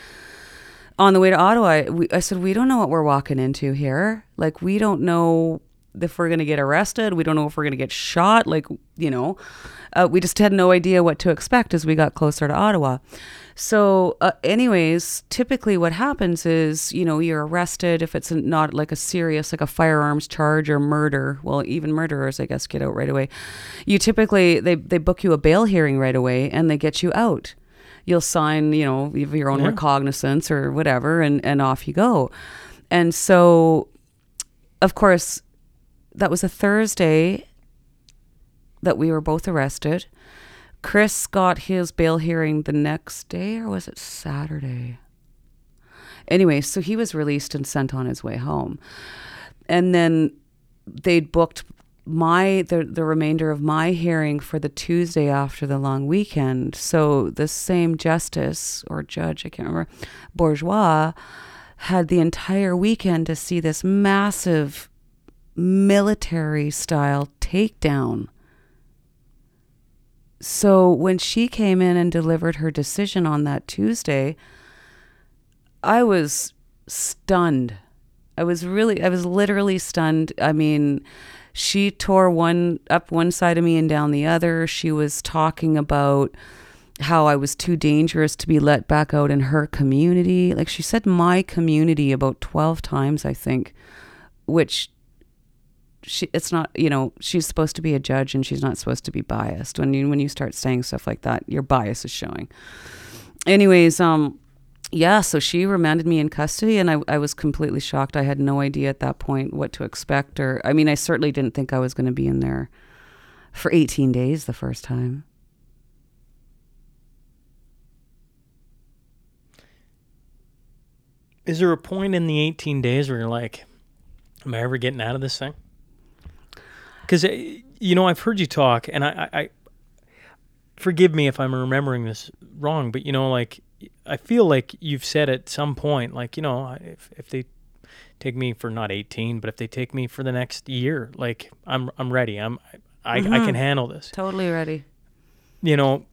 on the way to Ottawa, I said, we don't know what we're walking into here. Like, we don't know if we're going to get arrested. We don't know if we're going to get shot. Like, you know, we just had no idea what to expect as we got closer to Ottawa. So anyways, typically what happens is, you know, you're arrested if it's not like a serious, like a firearms charge or murder. Well, even murderers, I guess, get out right away. You typically, they book you a bail hearing right away and they get you out. You'll sign, you know, your own recognizance or whatever, and off you go. And so, of course, that was a Thursday that we were both arrested. Chris got his bail hearing the next day, or was it Saturday? Anyway, so he was released and sent on his way home. And then they'd booked the remainder of my hearing for the Tuesday after the long weekend. So the same justice or judge, I can't remember, Bourgeois, had the entire weekend to see this massive military-style takedown. So when she came in and delivered her decision on that Tuesday, I was stunned. I was literally stunned. I mean, she tore up one side of me and down the other. She was talking about how I was too dangerous to be let back out in her community. Like, she said my community about 12 times, I think, which... it's not, you know, she's supposed to be a judge and she's not supposed to be biased. When you start saying stuff like that, your bias is showing. Anyways, so she remanded me in custody and I was completely shocked. I had no idea at that point what to expect. Or, I mean, I certainly didn't think I was going to be in there for 18 days the first time. Is there a point in the 18 days where you're like, am I ever getting out of this thing? Because, you know, I've heard you talk, and I forgive me if I'm remembering this wrong, but, you know, like, I feel like you've said at some point, like, you know, if they take me for not 18, but if they take me for the next year, like I'm ready. I can handle this. Totally ready. You know,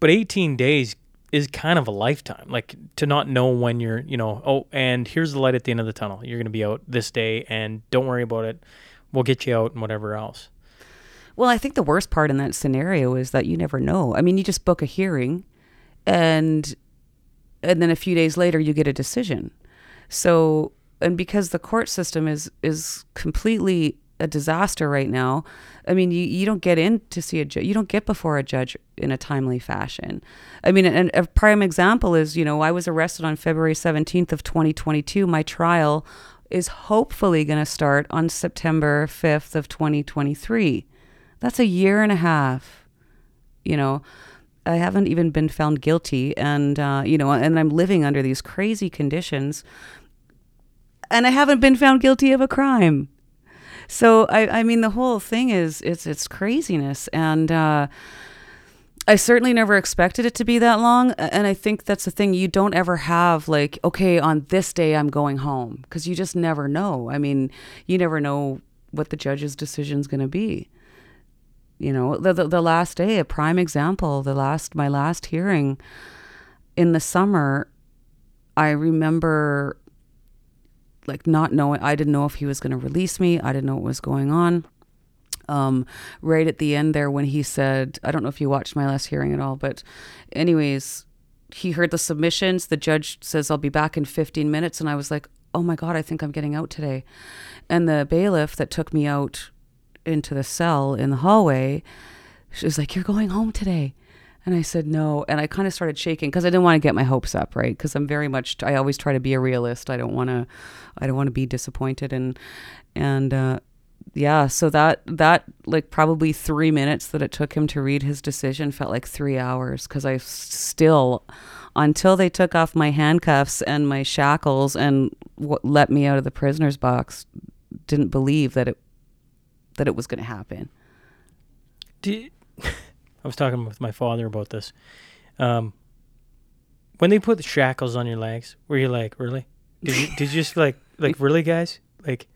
but 18 days is kind of a lifetime, like to not know when you're, you know, oh, and here's the light at the end of the tunnel. You're going to be out this day and don't worry about it. We'll get you out and whatever else. Well, I think the worst part in that scenario is that you never know. I mean, you just book a hearing and then a few days later you get a decision. So, and because the court system is completely a disaster right now, I mean, you don't get in to see a judge, you don't get before a judge in a timely fashion. I mean, and a prime example is, you know, I was arrested on February 17th of 2022. My trial is hopefully going to start on September 5th of 2023. That's a year and a half, you know. I haven't even been found guilty, and you know, and I'm living under these crazy conditions, and I haven't been found guilty of a crime. So I mean, the whole thing is it's craziness, and I certainly never expected it to be that long. And I think that's the thing, you don't ever have like, okay, on this day I'm going home, because you just never know. I mean, you never know what the judge's decision is going to be. You know, the last day, a prime example, my last hearing in the summer, I remember like not knowing, I didn't know if he was going to release me. I didn't know what was going on. Right at the end there when he said, I don't know if you watched my last hearing at all, but anyways, he heard the submissions. The judge says, I'll be back in 15 minutes. And I was like, oh my God, I think I'm getting out today. And the bailiff that took me out into the cell in the hallway, she was like, you're going home today. And I said, no. And I kind of started shaking because I didn't want to get my hopes up, right? Because I'm very much, I always try to be a realist. I don't want to be disappointed. And yeah, so that like probably 3 minutes that it took him to read his decision felt like 3 hours, because I still, until they took off my handcuffs and my shackles and let me out of the prisoner's box, didn't believe that it was going to happen. I was talking with my father about this. When they put the shackles on your legs, were you like, really? Did you just like really, guys? Like,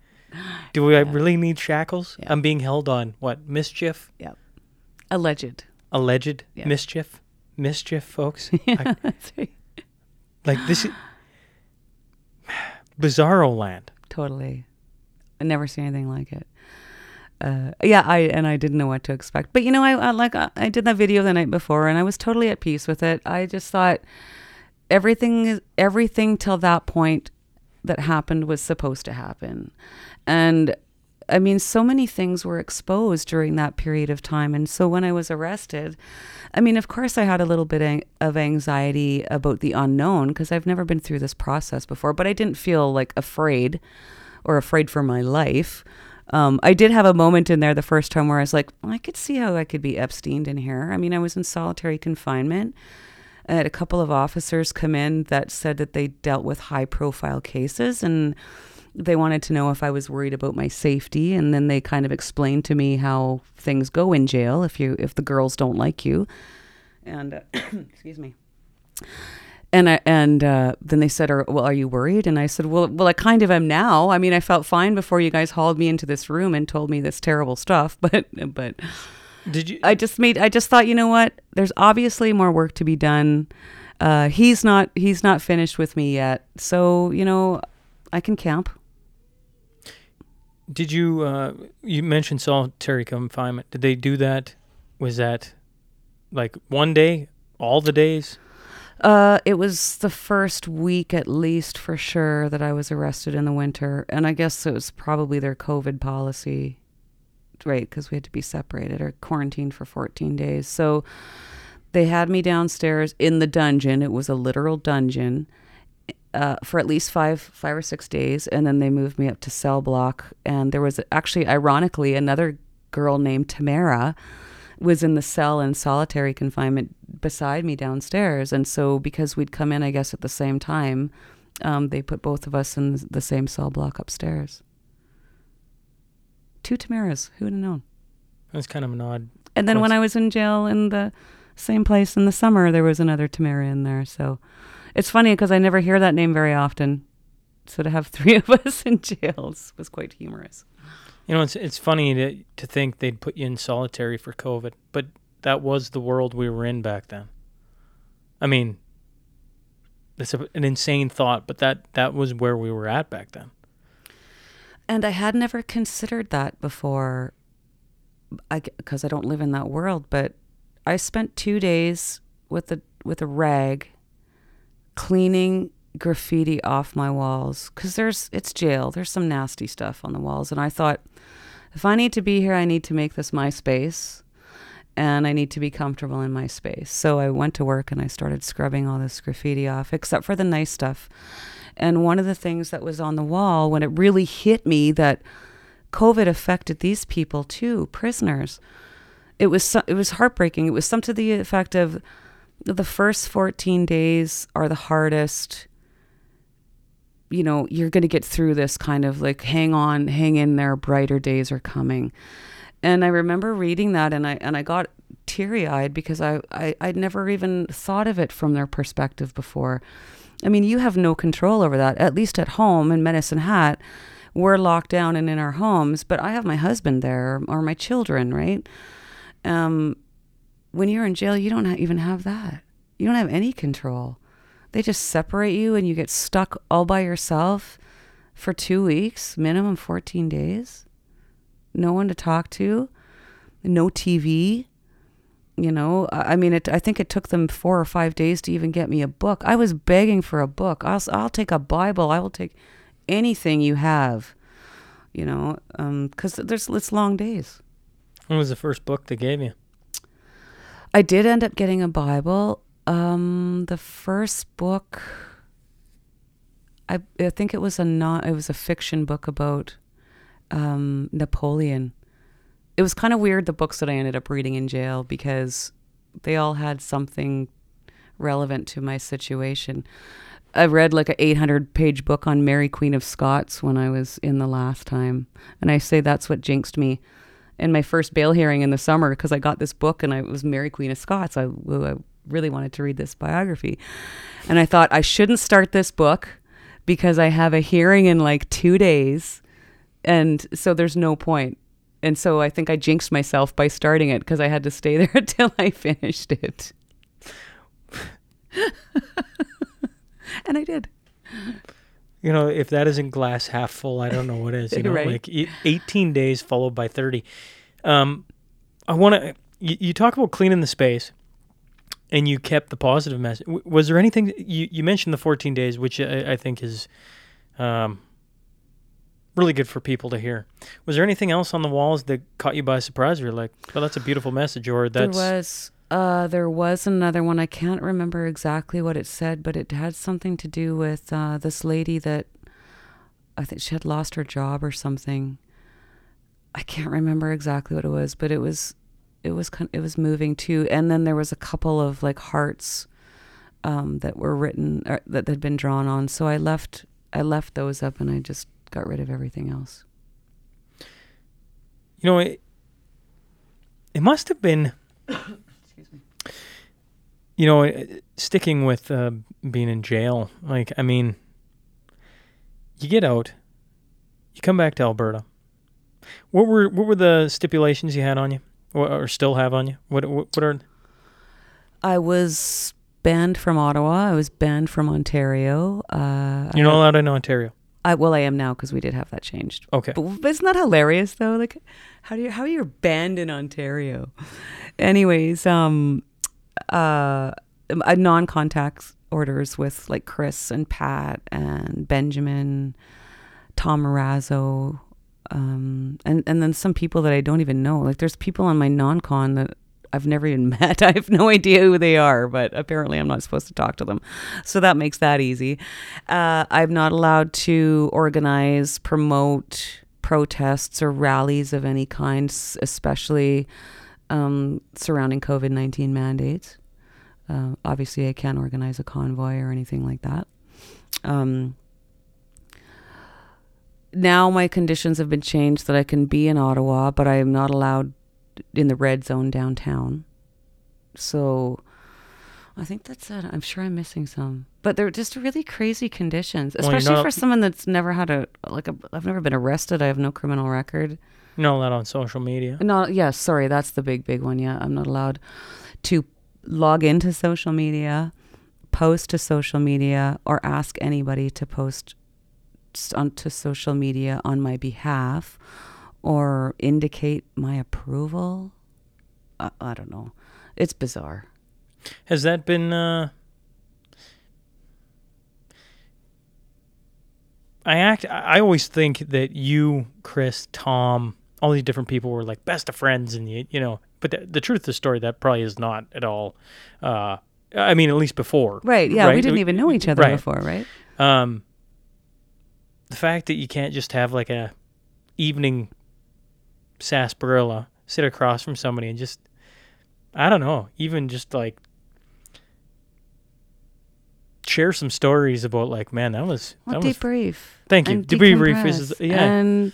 do I really need shackles? Yeah. I'm being held on what? Mischief? Yeah. Alleged yeah. Mischief. Mischief, folks. Yeah, that's right. Like this is bizarro land. Totally. I never seen anything like it. I didn't know what to expect. But, you know, I did that video the night before and I was totally at peace with it. I just thought everything till that point that happened was supposed to happen. And I mean, so many things were exposed during that period of time. And so when I was arrested, I mean, of course I had a little bit of anxiety about the unknown because I've never been through this process before, but I didn't feel like afraid for my life. I did have a moment in there the first time where I was like, I could see how I could be Epsteined in here. I mean, I was in solitary confinement. I had a couple of officers come in that said that they dealt with high-profile cases, and they wanted to know if I was worried about my safety. And then they kind of explained to me how things go in jail if the girls don't like you. And excuse me. And then they said, are you worried? And I said, well, I kind of am now. I mean, I felt fine before you guys hauled me into this room and told me this terrible stuff. But did you? I just thought, you know what? There's obviously more work to be done. He's not finished with me yet. So, you know, I can camp. Did you? You mentioned solitary confinement. Did they do that? Was that like one day? All the days? It was the first week, at least, for sure, that I was arrested in the winter. And I guess it was probably their COVID policy, right? Because we had to be separated or quarantined for 14 days. So they had me downstairs in the dungeon. It was a literal dungeon for at least five or six days. And then they moved me up to cell block. And there was actually, ironically, another girl named Tamara was in the cell in solitary confinement beside me downstairs. And so because we'd come in, I guess, at the same time, they put both of us in the same cell block upstairs. Two Tamaras. Who would have known? That's kind of an odd... And then when I was in jail in the Same place in the summer, there was another Tamara in there. So it's funny because I never hear that name very often. So to have three of us in jails was quite humorous. You know, it's funny to think they'd put you in solitary for COVID, but that was the world we were in back then. I mean, that's an insane thought, but that was where we were at back then. And I had never considered that before, because I don't live in that world, but I spent 2 days with a rag cleaning graffiti off my walls, because it's jail, there's some nasty stuff on the walls, and I thought, if I need to be here, I need to make this my space, and I need to be comfortable in my space. So I went to work and I started scrubbing all this graffiti off, except for the nice stuff. And one of the things that was on the wall, when it really hit me that COVID affected these people too, prisoners, it was heartbreaking. It was something to the effect of, the first 14 days are the hardest. You know, you're going to get through this, kind of like, hang on, hang in there, brighter days are coming. And I remember reading that and I got teary-eyed because I'd never even thought of it from their perspective before. I mean, you have no control over that, at least at home in Medicine Hat. We're locked down and in our homes, but I have my husband there or my children, right? When you're in jail, you don't even have that. You don't have any control. They just separate you and you get stuck all by yourself for 2 weeks, minimum 14 days. No one to talk to, no TV. You know, I mean, I think it took them 4 or 5 days to even get me a book. I was begging for a book. I'll take a Bible. I will take anything you have, you know, because it's long days. What was the first book they gave you? I did end up getting a Bible. The first book, I think it was a fiction book about Napoleon. It was kind of weird, the books that I ended up reading in jail, because they all had something relevant to my situation. I read like an 800-page book on Mary Queen of Scots when I was in the last time, and I say that's what jinxed me in my first bail hearing in the summer, because I got this book and it was Mary Queen of Scots. I really wanted to read this biography, and I thought I shouldn't start this book because I have a hearing in like 2 days, and so there's no point. And so I think I jinxed myself by starting it, because I had to stay there until I finished it. And I did. You know, if that isn't glass half full, I don't know what is. You know, right. Like 18 days followed by 30. I want to. You talk about cleaning the space, and you kept the positive message. Was there anything you mentioned the 14 days, which I think is really good for people to hear? Was there anything else on the walls that caught you by surprise? You're like, "Oh, that's a beautiful message," or that's. There was another one. I can't remember exactly what it said, but it had something to do with this lady that I think she had lost her job or something. I can't remember exactly what it was, but it was moving too. And then there was a couple of like hearts that were written or that had been drawn on. So I left those up, and I just got rid of everything else. You know, it must have been. You know, sticking with being in jail, like, I mean, you get out, you come back to Alberta. What were the stipulations you had on you, or still have on you? What are? I was banned from Ottawa. I was banned from Ontario. You're not allowed in Ontario. I am now, because we did have that changed. Okay, but isn't that hilarious though? Like, how are you banned in Ontario? Anyways, non-contact orders with like Chris and Pat and Benjamin, Tom Morazzo, and then some people that I don't even know. Like, there's people on my non-con that I've never even met. I have no idea who they are, but apparently I'm not supposed to talk to them. So that makes that easy. I'm not allowed to organize, promote protests or rallies of any kind, especially surrounding COVID-19 mandates. Obviously, I can't organize a convoy or anything like that. Now my conditions have been changed that I can be in Ottawa, but I am not allowed in the red zone downtown. So I think that's it. I'm sure I'm missing some. But they're just really crazy conditions, especially for someone that's never had I've never been arrested. I have no criminal record. No, not on social media. No, yeah, sorry, that's the big one, yeah. I'm not allowed to log into social media, post to social media, or ask anybody to post onto social media on my behalf or indicate my approval. I don't know. It's bizarre. Has that been... I always think that you, Chris, Tom, all these different people were like best of friends, and you know. But the truth of the story, that probably is not at all. I mean, at least before, right? Yeah, right? We didn't even know each other before, right? The fact that you can't just have like a evening sarsaparilla, sit across from somebody, and just I don't know, even just like share some stories about like, man, that was debrief. Thank you. Debrief is And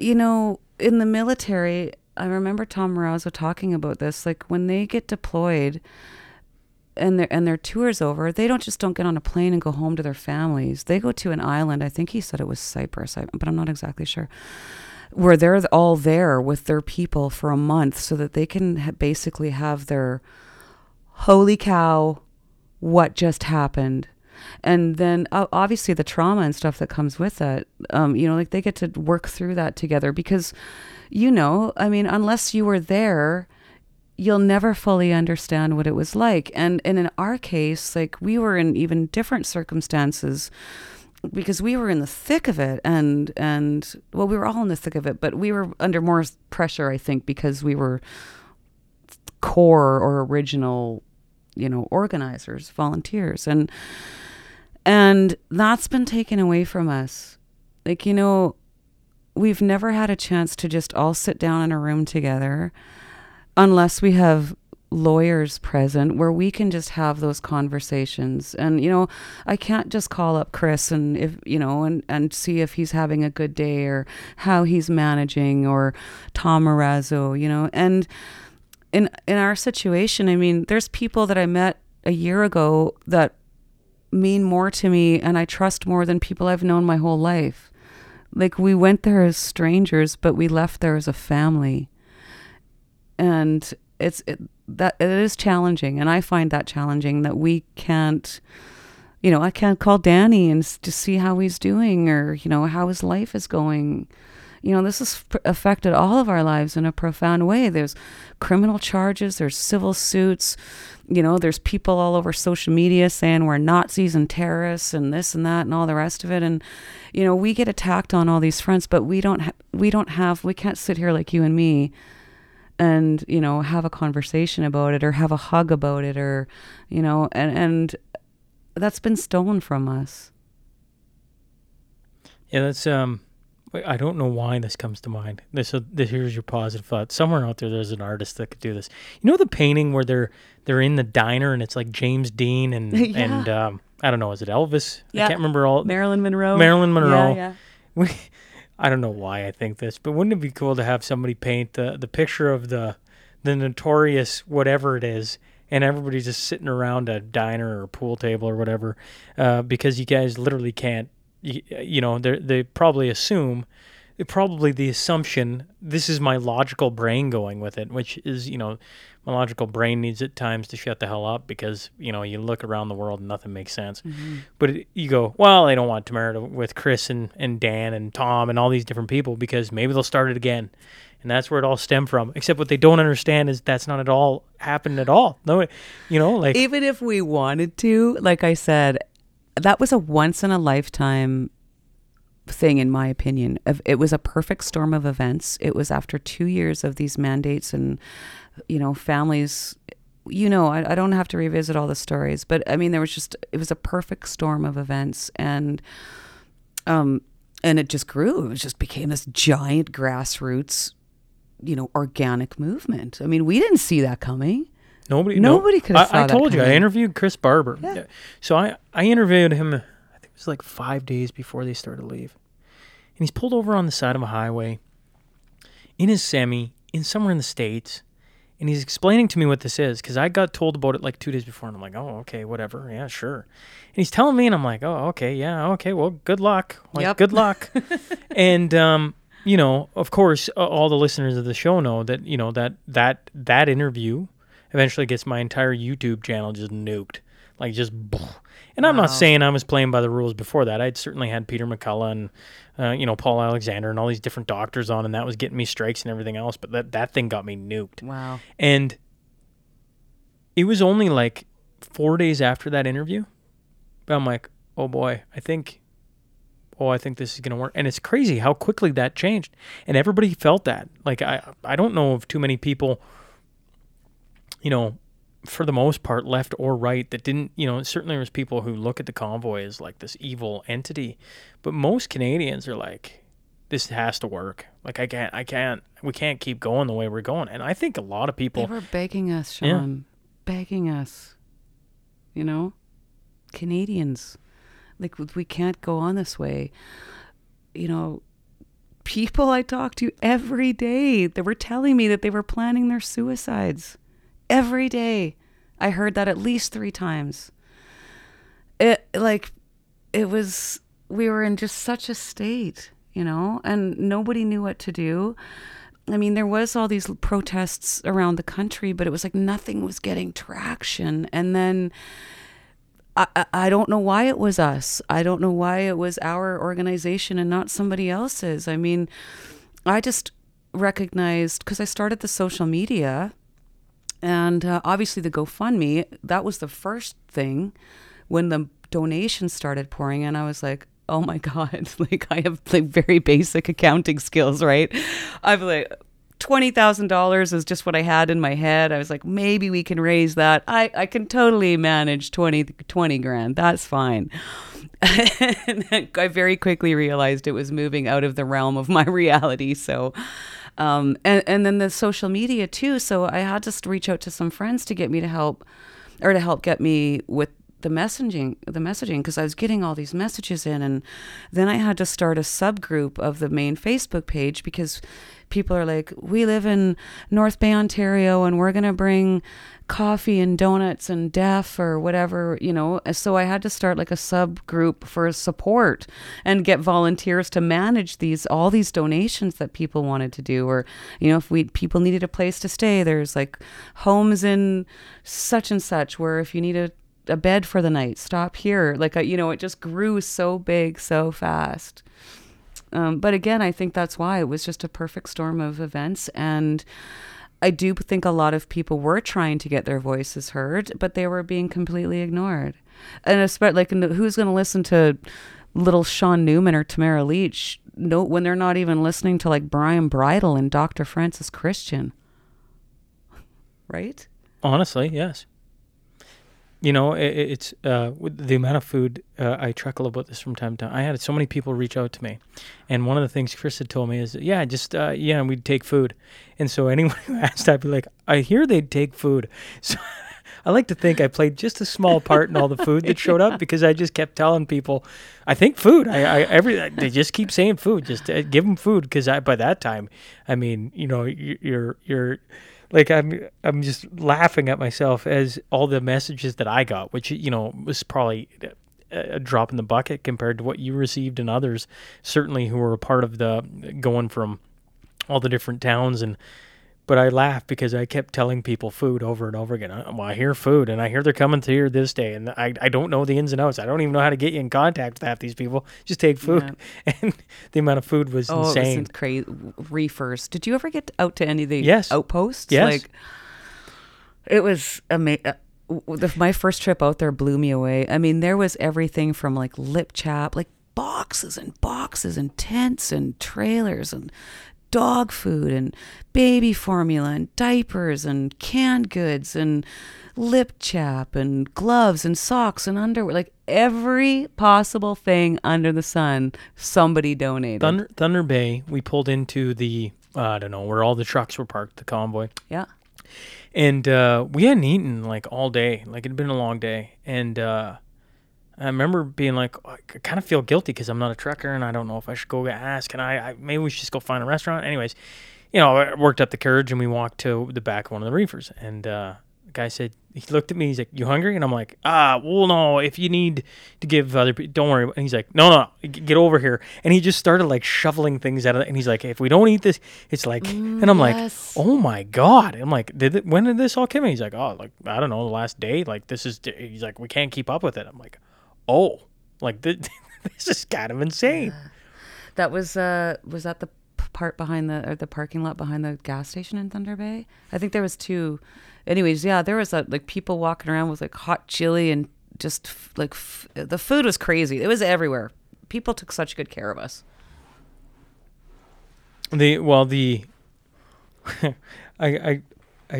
you know, in the military, I remember Tom Morazzo talking about this. Like when they get deployed and their tour's over, they don't get on a plane and go home to their families. They go to an island. I think he said it was Cyprus, but I'm not exactly sure. Where they're all there with their people for a month, so that they can basically have their holy cow. What just happened? And then obviously the trauma and stuff that comes with that, you know, like they get to work through that together because, you know, I mean, unless you were there, you'll never fully understand what it was like. And in our case, like we were in even different circumstances because we were in the thick of it and well, we were all in the thick of it, but we were under more pressure, I think, because we were core or original, you know, organizers, volunteers, and that's been taken away from us. Like, you know, we've never had a chance to just all sit down in a room together unless we have lawyers present where we can just have those conversations. And, you know, I can't just call up Chris and if, you know, and see if he's having a good day or how he's managing or Tom Morazzo, you know, and in our situation, I mean, there's people that I met a year ago that mean more to me and I trust more than people I've known my whole life. Like we went there as strangers, but we left there as a family. And it is challenging. And I find that challenging that we can't, you know, I can't call Danny and to see how he's doing or, you know, how his life is going. You know, this has affected all of our lives in a profound way. There's criminal charges, there's civil suits, you know, there's people all over social media saying we're Nazis and terrorists and this and that and all the rest of it. And, you know, we get attacked on all these fronts, but we can't sit here like you and me and, you know, have a conversation about it or have a hug about it or, you know, and that's been stolen from us. Yeah, that's, I don't know why this comes to mind. Here's your positive thought. Somewhere out there, there's an artist that could do this. You know the painting where they're in the diner and it's like James Dean and yeah. and I don't know, is it Elvis? Yeah. I can't remember all. Marilyn Monroe. Yeah, yeah. I don't know why I think this, but wouldn't it be cool to have somebody paint the picture of the notorious whatever it is, and everybody's just sitting around a diner or a pool table or whatever, because you guys literally can't. You know, they probably assume, the assumption, this is my logical brain going with it, which is, you know, my logical brain needs at times to shut the hell up because, you know, you look around the world and nothing makes sense. Mm-hmm. But you go, well, I don't want Tamara with Chris and Dan and Tom and all these different people because maybe they'll start it again. And that's where it all stemmed from. Except what they don't understand is that's not at all happened at all. No, you know, like... Even if we wanted to, like I said... That was a once-in-a-lifetime thing, in my opinion. It was a perfect storm of events. It was after 2 years of these mandates and, you know, families. You know, I don't have to revisit all the stories, but, I mean, it was a perfect storm of events. And it just grew. It just became this giant grassroots, you know, organic movement. I mean, we didn't see that coming. Nobody could have saw that. I told you, I interviewed Chris Barber. Yeah. So I interviewed him, I think it was like 5 days before they started to leave. And he's pulled over on the side of a highway in his semi, somewhere in the States, And he's explaining to me what this is, because I got told about it like 2 days before, and I'm like, oh, okay, whatever, yeah, sure. And he's telling me, and I'm like, oh, okay, yeah, okay, well, good luck. Like, yep. Good luck. And, you know, of course, all the listeners of the show know that, you know, that interview eventually gets my entire YouTube channel just nuked. Like, just, and I'm not saying I was playing by the rules before that. I'd certainly had Peter McCullough and, you know, Paul Alexander and all these different doctors on, and that was getting me strikes and everything else, but that thing got me nuked. Wow. And it was only like 4 days after that interview, but I'm like, oh boy, I think this is going to work. And it's crazy how quickly that changed. And everybody felt that. Like, I don't know of too many people, you know, for the most part, left or right, that didn't, you know, certainly there's people who look at the convoy as like this evil entity, but most Canadians are like, this has to work. Like, we can't keep going the way we're going. And I think a lot of people... They were begging us, Sean. Yeah. Begging us. You know? Canadians. Like, we can't go on this way. You know, people I talk to every day, they were telling me that they were planning their suicides. Every day. I heard that at least 3 times. We were in just such a state, you know, and nobody knew what to do. I mean, there was all these protests around the country, but it was like nothing was getting traction. And then I don't know why it was us. I don't know why it was our organization and not somebody else's. I mean, I just recognized, because I started the social media. And obviously the GoFundMe, that was the first thing when the donations started pouring in. I was like, oh my God, like I have like very basic accounting skills, right? I've like $20,000 is just what I had in my head. I was like, maybe we can raise that. I can totally manage 20 grand. That's fine. And then I very quickly realized it was moving out of the realm of my reality. So... And then the social media too. So I had to reach out to some friends to get me to help, or to help get me with the messaging, because I was getting all these messages in. And then I had to start a subgroup of the main Facebook page, because people are like, we live in North Bay, Ontario, and we're going to bring coffee and donuts and deaf or whatever, you know. So I had to start like a subgroup for support and get volunteers to manage all these donations that people wanted to do. Or, you know, if people needed a place to stay, there's like homes in such and such where if you need a bed for the night, stop here. Like, you know, it just grew so big, so fast. But again, I think that's why it was just a perfect storm of events. And I do think a lot of people were trying to get their voices heard, but they were being completely ignored. And especially, like, who's going to listen to little Sean Newman or Tamara Lich? No, when they're not even listening to like Brian Bridle and Dr. Francis Christian, right? Honestly, yes. You know, it's with the amount of food, I chuckle about this from time to time. I had so many people reach out to me. And one of the things Chris had told me is, we'd take food. And so anyone who asked, I'd be like, I hear they'd take food. So I like to think I played just a small part in all the food that showed up, because I just kept telling people, I think food. They just keep saying food. Just give them food, because by that time, I mean, you know, you're like, I'm just laughing at myself as all the messages that I got, which, you know, was probably a drop in the bucket compared to what you received and others, certainly who were a part of the going from all the different towns. And but I laughed because I kept telling people food over and over again. I hear food, and I hear they're coming to here this day, and I don't know the ins and outs. I don't even know how to get you in contact with half these people. Just take food. Yeah. And the amount of food was insane. It was reefers. Did you ever get out to any of the outposts? Yes. Like, it was amazing. My first trip out there blew me away. I mean, there was everything from like lip chap, like boxes and boxes and tents and trailers and dog food and baby formula and diapers and canned goods and lip chap and gloves and socks and underwear, like every possible thing under the sun, somebody donated. Thunder Bay, we pulled into the I don't know where all the trucks were parked, the convoy. Yeah. And we hadn't eaten like all day, like it'd been a long day. And I remember being like, I kind of feel guilty because I'm not a trucker and I don't know if I should go ask. And maybe we should just go find a restaurant. Anyways, you know, I worked up the courage and we walked to the back of one of the reefers. And the guy said, he looked at me, he's like, you hungry? And I'm like, well, no, if you need to give other people, don't worry. And he's like, no, get over here. And he just started like shoveling things out of it. And he's like, hey, if we don't eat this, it's like, and I'm yes. like, oh my God. I'm like, when did this all come in? He's like, oh, like, I don't know, the last day. Like, this is, he's like, we can't keep up with it. I'm like, oh, like, this is kind of insane. Yeah. That was that the part behind the parking lot behind the gas station in Thunder Bay? I think there was two. Anyways, yeah, there was like people walking around with like hot chili and just like the food was crazy. It was everywhere. People took such good care of us. I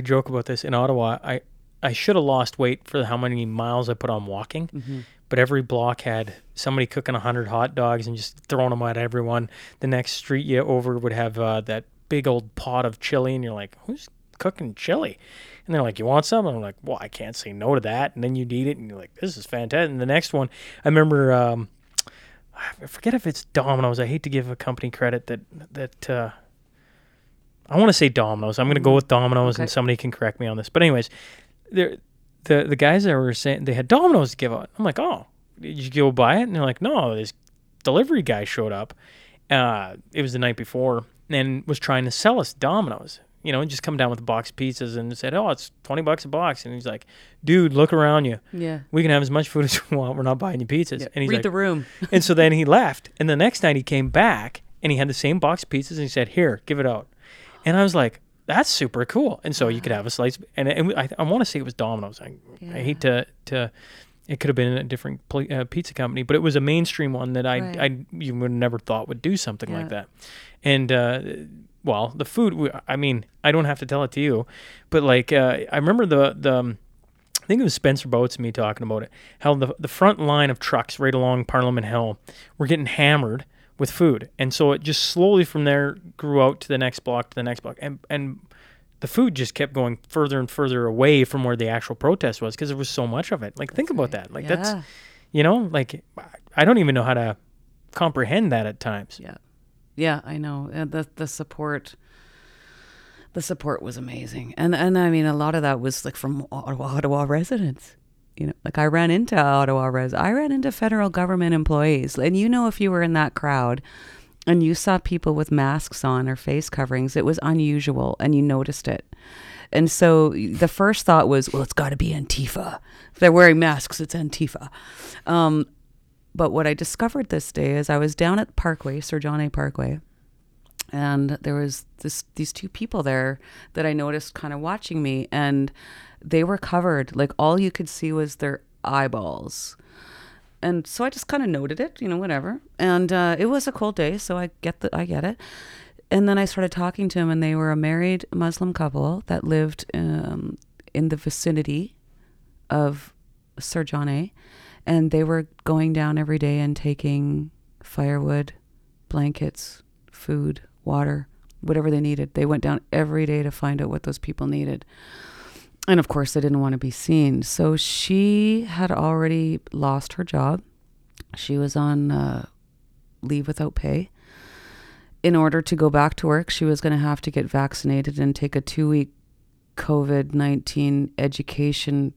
joke about this in Ottawa. I should have lost weight for how many miles I put on walking. Mm-hmm. But every block had somebody cooking 100 hot dogs and just throwing them at everyone. The next street you over would have that big old pot of chili, and you're like, who's cooking chili? And they're like, you want some? And I'm like, well, I can't say no to that. And then you'd eat it, and you're like, this is fantastic. And the next one, I remember, I forget if it's Domino's. I hate to give a company credit that I want to say Domino's. I'm going to go with Domino's, okay. And somebody can correct me on this. But anyways, there... The guys that were saying they had Domino's to give out. I'm like, oh, did you go buy it? And they're like, no, this delivery guy showed up. It was the night before and was trying to sell us Domino's. You know, and just come down with a box of pizzas and said, oh, it's $20 a box. And he's like, dude, look around you. Yeah. We can have as much food as we want. We're not buying you pizzas. Yeah. And he's read like, the room. And so then he left. And the next night he came back and he had the same box of pizzas and he said, here, give it out. And I was like, that's super cool. And so you could have a slice. And I want to say it was Domino's. I hate to it could have been a different pizza company, but it was a mainstream one that you would never thought would do something like that. And, well, the food, I mean, I don't have to tell it to you, but like, I remember I think it was Spencer Boats and me talking about it, how the front line of trucks right along Parliament Hill were getting hammered with food. And so it just slowly from there grew out to the next block, And the food just kept going further and further away from where the actual protest was because there was so much of it. Like, think about that. Like, that's, you know, like, I don't even know how to comprehend that at times. Yeah. Yeah, I know. The support was amazing. And I mean, a lot of that was like from Ottawa residents. You know, like I ran into federal government employees. And you know, if you were in that crowd and you saw people with masks on or face coverings, it was unusual and you noticed it. And so the first thought was, well, it's got to be Antifa. If they're wearing masks, it's Antifa. But what I discovered this day is I was down at Parkway, Sir John A. Parkway, and there was these two people there that I noticed kind of watching me, and they were covered. Like, all you could see was their eyeballs. And so I just kind of noted it, you know, whatever. And it was a cold day, so I get it. And then I started talking to them, and they were a married Muslim couple that lived in the vicinity of Sir John A. And they were going down every day and taking firewood, blankets, food, water, whatever they needed. They went down every day to find out what those people needed. And of course, they didn't want to be seen. So she had already lost her job. She was on leave without pay. In order to go back to work, she was going to have to get vaccinated and take a 2-week COVID-19 education,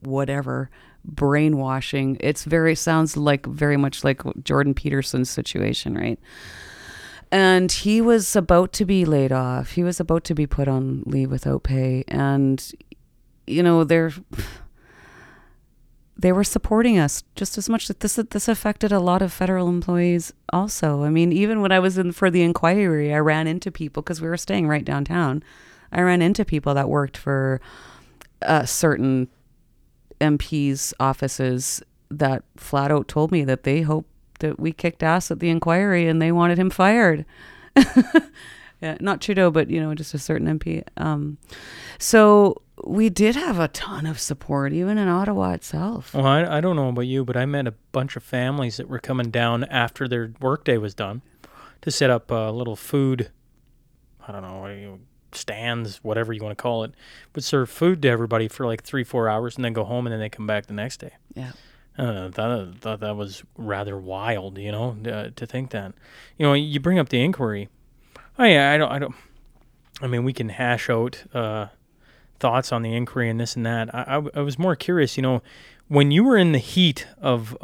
whatever, brainwashing. It's sounds like very much like Jordan Peterson's situation, right? And he was about to be laid off. He was about to be put on leave without pay. And, you know, they were supporting us just as much. This affected a lot of federal employees also. I mean, even when I was in for the inquiry, I ran into people because we were staying right downtown. I ran into people that worked for certain MPs' offices that flat out told me that they hope that we kicked ass at the inquiry and they wanted him fired. Yeah, not Trudeau, but, you know, just a certain MP. So we did have a ton of support, even in Ottawa itself. Well, I don't know about you, but I met a bunch of families that were coming down after their workday was done to set up a little food, I don't know, stands, whatever you want to call it, but serve food to everybody for like 3-4 hours and then go home and then they come back the next day. Yeah. I thought that was rather wild, you know, to think that. You know, you bring up the inquiry, Oh yeah, I don't. I mean, we can hash out thoughts on the inquiry and this and that. I was more curious, you know, when you were in the heat of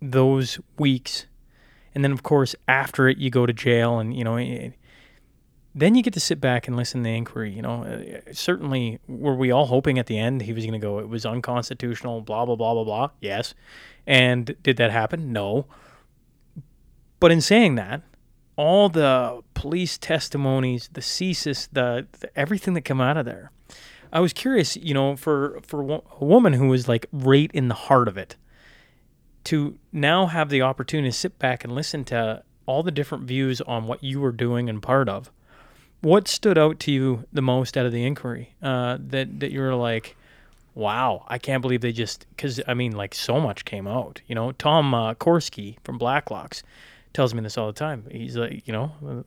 those weeks, and then of course after it you go to jail, and you know, then you get to sit back and listen to the inquiry. You know, certainly were we all hoping at the end he was going to go, it was unconstitutional, blah blah blah blah blah. Yes, and did that happen? No. But in saying that, all the police testimonies, the CSIS, the everything that came out of there, I was curious, you know, for a woman who was like right in the heart of it, to now have the opportunity to sit back and listen to all the different views on what you were doing and part of. What stood out to you the most out of the inquiry that you were like, wow, I can't believe they just, because I mean, like so much came out, you know? Tom Korsky from Blacklock's tells me this all the time. He's like, you know,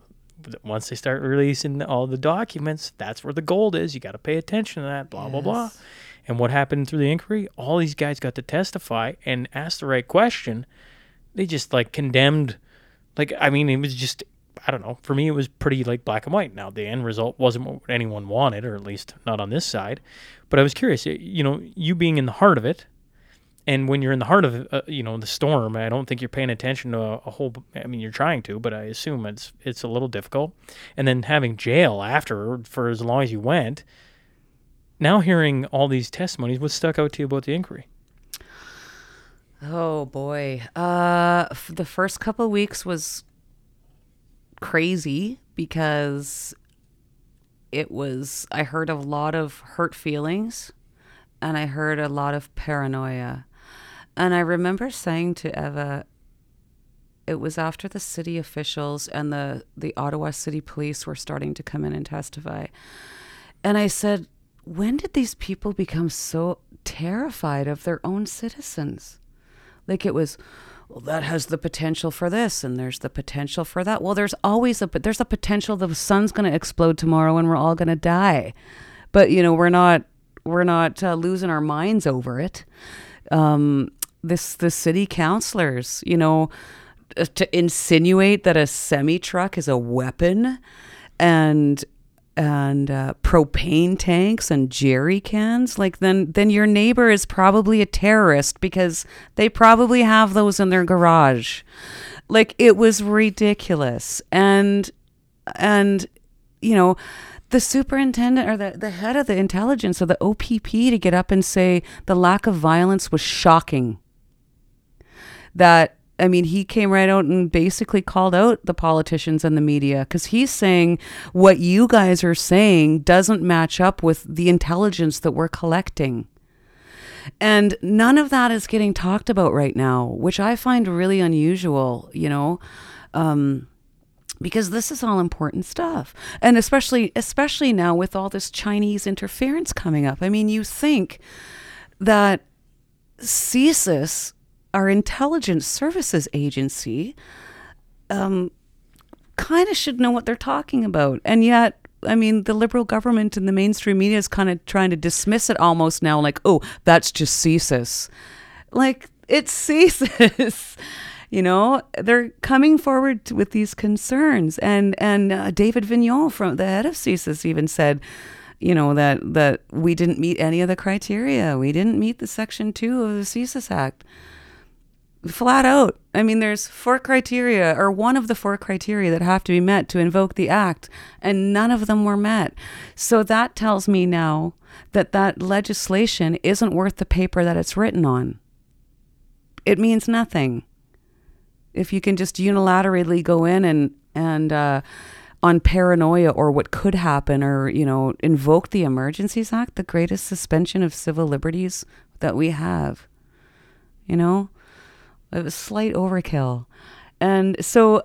once they start releasing all the documents, that's where the gold is. You got to pay attention to that, blah, yes, blah, blah. And what happened through the inquiry? All these guys got to testify and ask the right question. They just like condemned, like, I mean, it was just, I don't know. For me, it was pretty like black and white. Now, the end result wasn't what anyone wanted, or at least not on this side. But I was curious, you know, you being in the heart of it, and when you're in the heart of, you know, the storm, I don't think you're paying attention to a whole, I mean, you're trying to, but I assume it's a little difficult. And then having jail after for as long as you went, now hearing all these testimonies, what stuck out to you about the inquiry? Oh, boy. The first couple of weeks was crazy because I heard a lot of hurt feelings, and I heard a lot of paranoia. And I remember saying to Eva, it was after the city officials and the Ottawa City Police were starting to come in and testify. And I said, when did these people become so terrified of their own citizens? Like it was, well, that has the potential for this, and there's the potential for that. Well, there's always there's a potential the sun's going to explode tomorrow and we're all going to die. But, you know, we're not losing our minds over it. The city councilors, you know, to insinuate that a semi truck is a weapon, and propane tanks and jerry cans, like then your neighbor is probably a terrorist because they probably have those in their garage. Like it was ridiculous, and you know. The superintendent or the head of the intelligence of the OPP to get up and say the lack of violence was shocking. That, I mean, he came right out and basically called out the politicians and the media because he's saying what you guys are saying doesn't match up with the intelligence that we're collecting. And none of that is getting talked about right now, which I find really unusual, you know. Because this is all important stuff. And especially now with all this Chinese interference coming up. I mean, you think that CSIS, our intelligence services agency, kind of should know what they're talking about. And yet, I mean, the Liberal government and the mainstream media is kind of trying to dismiss it almost now. Like, oh, that's just CSIS. Like, it's CSIS. You know, they're coming forward with these concerns, and David Vignon, from the head of CSIS, even said, you know, that we didn't meet any of the criteria. We didn't meet the Section 2 of the CSIS Act, flat out. I mean, there's four criteria, or one of the four criteria that have to be met to invoke the act, and none of them were met. So that tells me now that legislation isn't worth the paper that it's written on. It means nothing. If you can just unilaterally go in and on paranoia or what could happen, or, you know, invoke the Emergencies Act, the greatest suspension of civil liberties that we have, you know, it was slight overkill. And so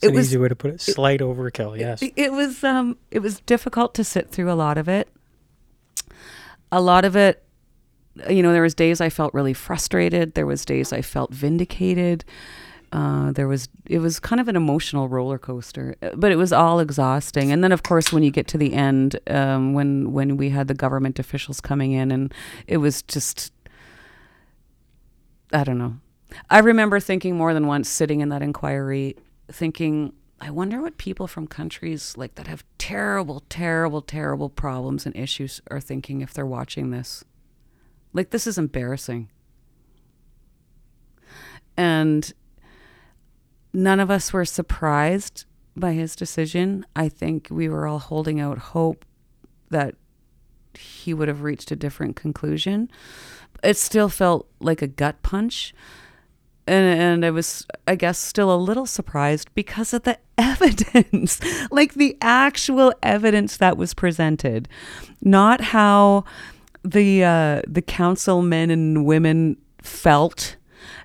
that's an easy way to put it. Slight overkill. Yes. It was difficult to sit through a lot of it. A lot of it, you know, there was days I felt really frustrated. There was days I felt vindicated. It was kind of an emotional roller coaster, but it was all exhausting. And then, of course, when you get to the end, when we had the government officials coming in, and it was just, I don't know. I remember thinking more than once, sitting in that inquiry, thinking, I wonder what people from countries like that have terrible, terrible, terrible problems and issues are thinking if they're watching this. Like, this is embarrassing. And none of us were surprised by his decision. I think we were all holding out hope that he would have reached a different conclusion. It still felt like a gut punch. And I was, I guess, still a little surprised because of the evidence, like the actual evidence that was presented, not how the councilmen and women felt,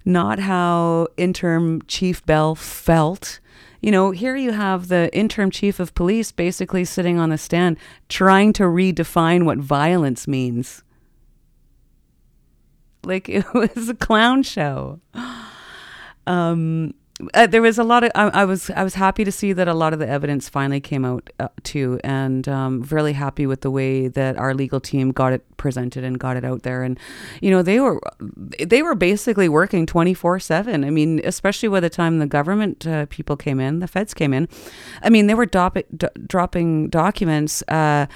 not how interim Chief Bell felt. You know, here you have the interim chief of police basically sitting on the stand trying to redefine what violence means. Like, it was a clown show. There was a lot of, I was happy to see that a lot of the evidence finally came out too, and really happy with the way that our legal team got it presented and got it out there. And, you know, they were basically working 24/7. I mean, especially by the time the government people came in, the feds came in. I mean, they were dropping documents at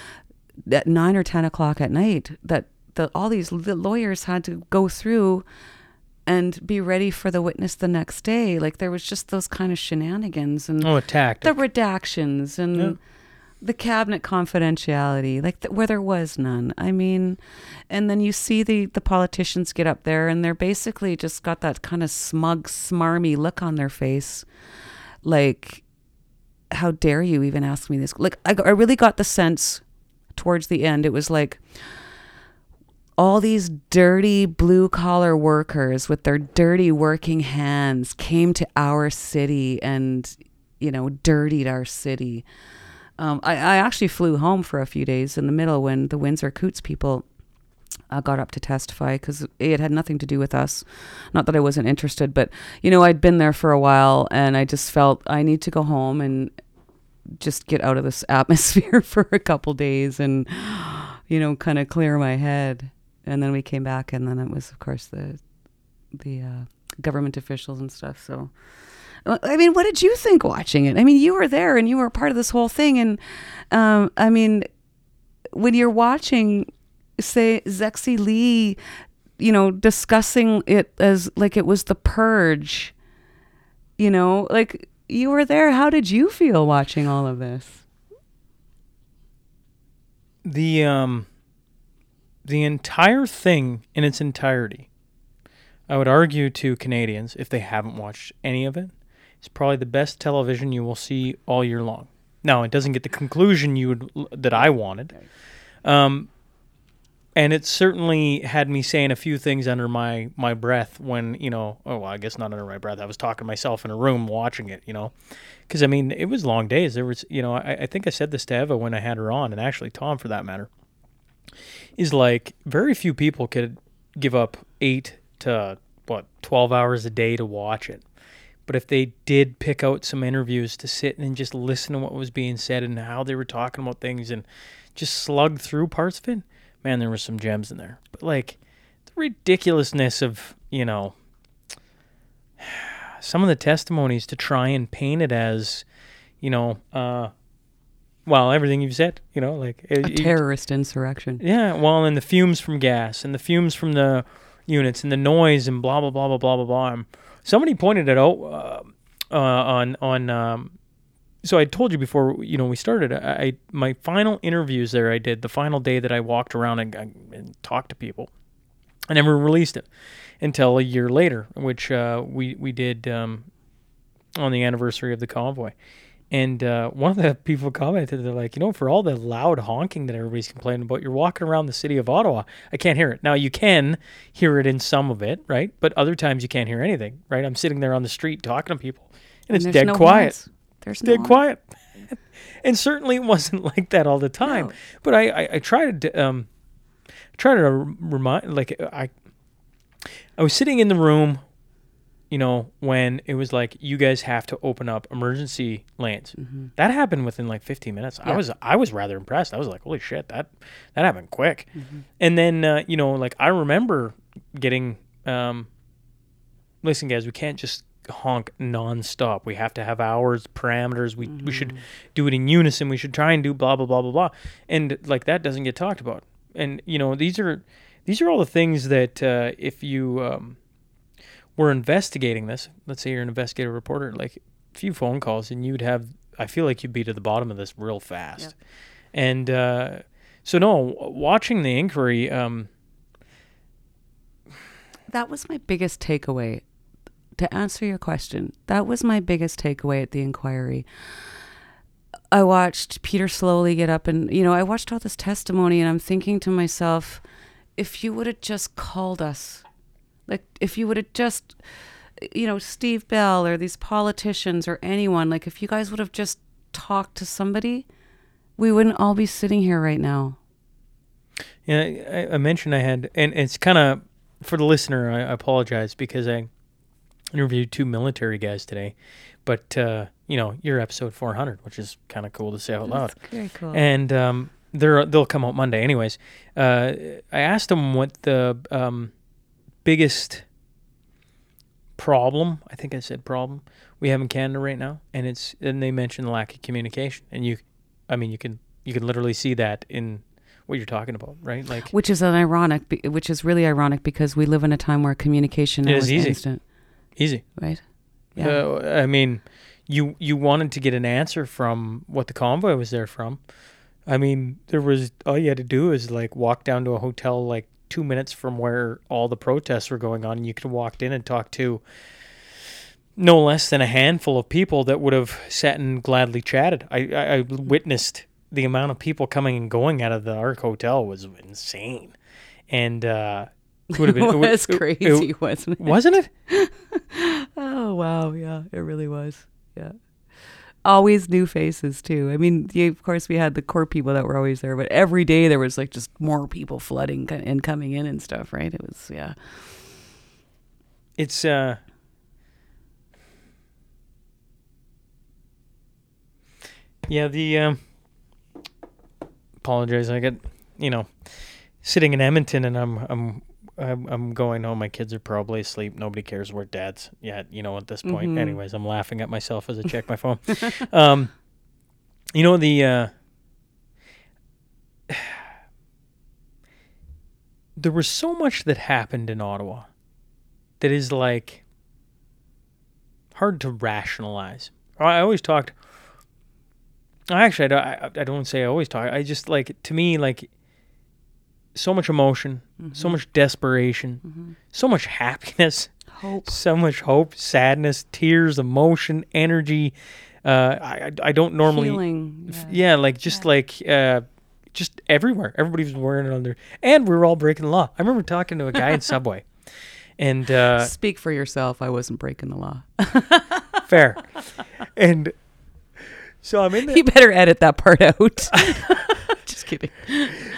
9 or 10 o'clock at night that all these lawyers had to go through and be ready for the witness the next day. Like, there was just those kind of shenanigans and the redactions and the cabinet confidentiality, like where there was none. I mean, and then you see the politicians get up there and they're basically just got that kind of smug, smarmy look on their face. Like, how dare you even ask me this? Like, I really got the sense towards the end, it was like, all these dirty blue-collar workers with their dirty working hands came to our city and, you know, dirtied our city. I actually flew home for a few days in the middle when the Windsor Coots people got up to testify, because it had nothing to do with us. Not that I wasn't interested, but, you know, I'd been there for a while and I just felt I need to go home and just get out of this atmosphere for a couple days and, you know, kind of clear my head. And then we came back, and then it was, of course, the government officials and stuff. So, I mean, what did you think watching it? I mean, you were there, and you were part of this whole thing. And, I mean, when you're watching, say, Zexy Lee, you know, discussing it as like it was the purge, you know, like you were there. How did you feel watching all of this? The entire thing in its entirety, I would argue to Canadians, if they haven't watched any of it, it's probably the best television you will see all year long. Now, it doesn't get the conclusion that I wanted, and it certainly had me saying a few things under my breath when, you know, I guess not under my breath. I was talking to myself in a room watching it, you know, because, I mean, it was long days. There was, you know, I think I said this to Eva when I had her on, and actually Tom, for that matter, is like, very few people could give up 8 to 12 hours a day to watch it. But if they did pick out some interviews to sit and just listen to what was being said and how they were talking about things and just slug through parts of it, man, there were some gems in there. But, like, the ridiculousness of, you know, some of the testimonies to try and paint it as, you know, everything you've said, you know, like... A terrorist insurrection. Yeah, well, and the fumes from gas and the fumes from the units and the noise and blah, blah, blah, blah, blah, blah, blah. Somebody pointed it out so I told you before, you know, we started, my final interviews there I did the final day that I walked around and talked to people. I never released it until a year later, which we did on the anniversary of the convoy. And one of the people commented, they're like, you know, for all the loud honking that everybody's complaining about, you're walking around the city of Ottawa. I can't hear it. Now, you can hear it in some of it, right? But other times you can't hear anything, right? I'm sitting there on the street talking to people, and it's dead quiet. Quiet. And certainly it wasn't like that all the time. No. But I tried to remind, like, I was sitting in the room, you know, when it was like, you guys have to open up emergency lanes. Mm-hmm. That happened within like 15 minutes. Yeah. I was rather impressed. I was like, holy shit, that happened quick. Mm-hmm. And then you know, like, I remember getting listen, guys, we can't just honk nonstop. We have to have hours, parameters. We should do it in unison. We should try and do blah, blah, blah, blah, blah. And like that doesn't get talked about. And, you know, these are all the things that if you were investigating this, let's say you're an investigative reporter, like a few phone calls and you'd have, I feel like you'd be to the bottom of this real fast. Yeah. And so no, watching the inquiry. That was my biggest takeaway. To answer your question, that was my biggest takeaway at the inquiry. I watched Peter slowly get up and, you know, I watched all this testimony and I'm thinking to myself, if you would have just called us, like if you would have just, you know, Steve Bell or these politicians or anyone, like if you guys would have just talked to somebody, we wouldn't all be sitting here right now. Yeah, I mentioned I had, and it's kind of, for the listener, I apologize because I interviewed two military guys today, but you know, you're episode 400, which is kind of cool to say out loud. That's very cool. And they'll come out Monday anyways. I asked them what the biggest problem, I think I said problem, we have in Canada right now, and they mentioned lack of communication. And you can literally see that in what you're talking about, right? Like, which is really ironic because we live in a time where communication is instant. Easy. Right? Yeah. I mean, you wanted to get an answer from what the convoy was there from. I mean, there was, all you had to do is like walk down to a hotel like 2 minutes from where all the protests were going on, and you could have walked in and talked to no less than a handful of people that would have sat and gladly chatted. I witnessed the amount of people coming and going out of the Ark Hotel was insane. And it would have been was crazy, wasn't it? Wasn't it? Oh, wow. Yeah, it really was. Yeah. Always new faces, too. I mean, of course, we had the core people that were always there, but every day there was like just more people flooding and coming in and stuff, right? It was, yeah. It's, yeah, the, apologize. I get, you know, sitting in Edmonton and I'm going, oh, my kids are probably asleep. Nobody cares where dad's yet, you know, at this point. Mm-hmm. Anyways, I'm laughing at myself as I check my phone. You know, there was so much that happened in Ottawa that is like hard to rationalize. I don't say I always talk. I just like, to me, like so much emotion, so much desperation, so much happiness, hope, so much hope, sadness, tears, emotion, energy. I don't normally, feeling, yeah, like just like, just everywhere. Everybody was wearing it under, and we were all breaking the law. I remember talking to a guy in Subway, and speak for yourself. I wasn't breaking the law. Fair, and. So I'm in there. You better edit that part out. Just kidding.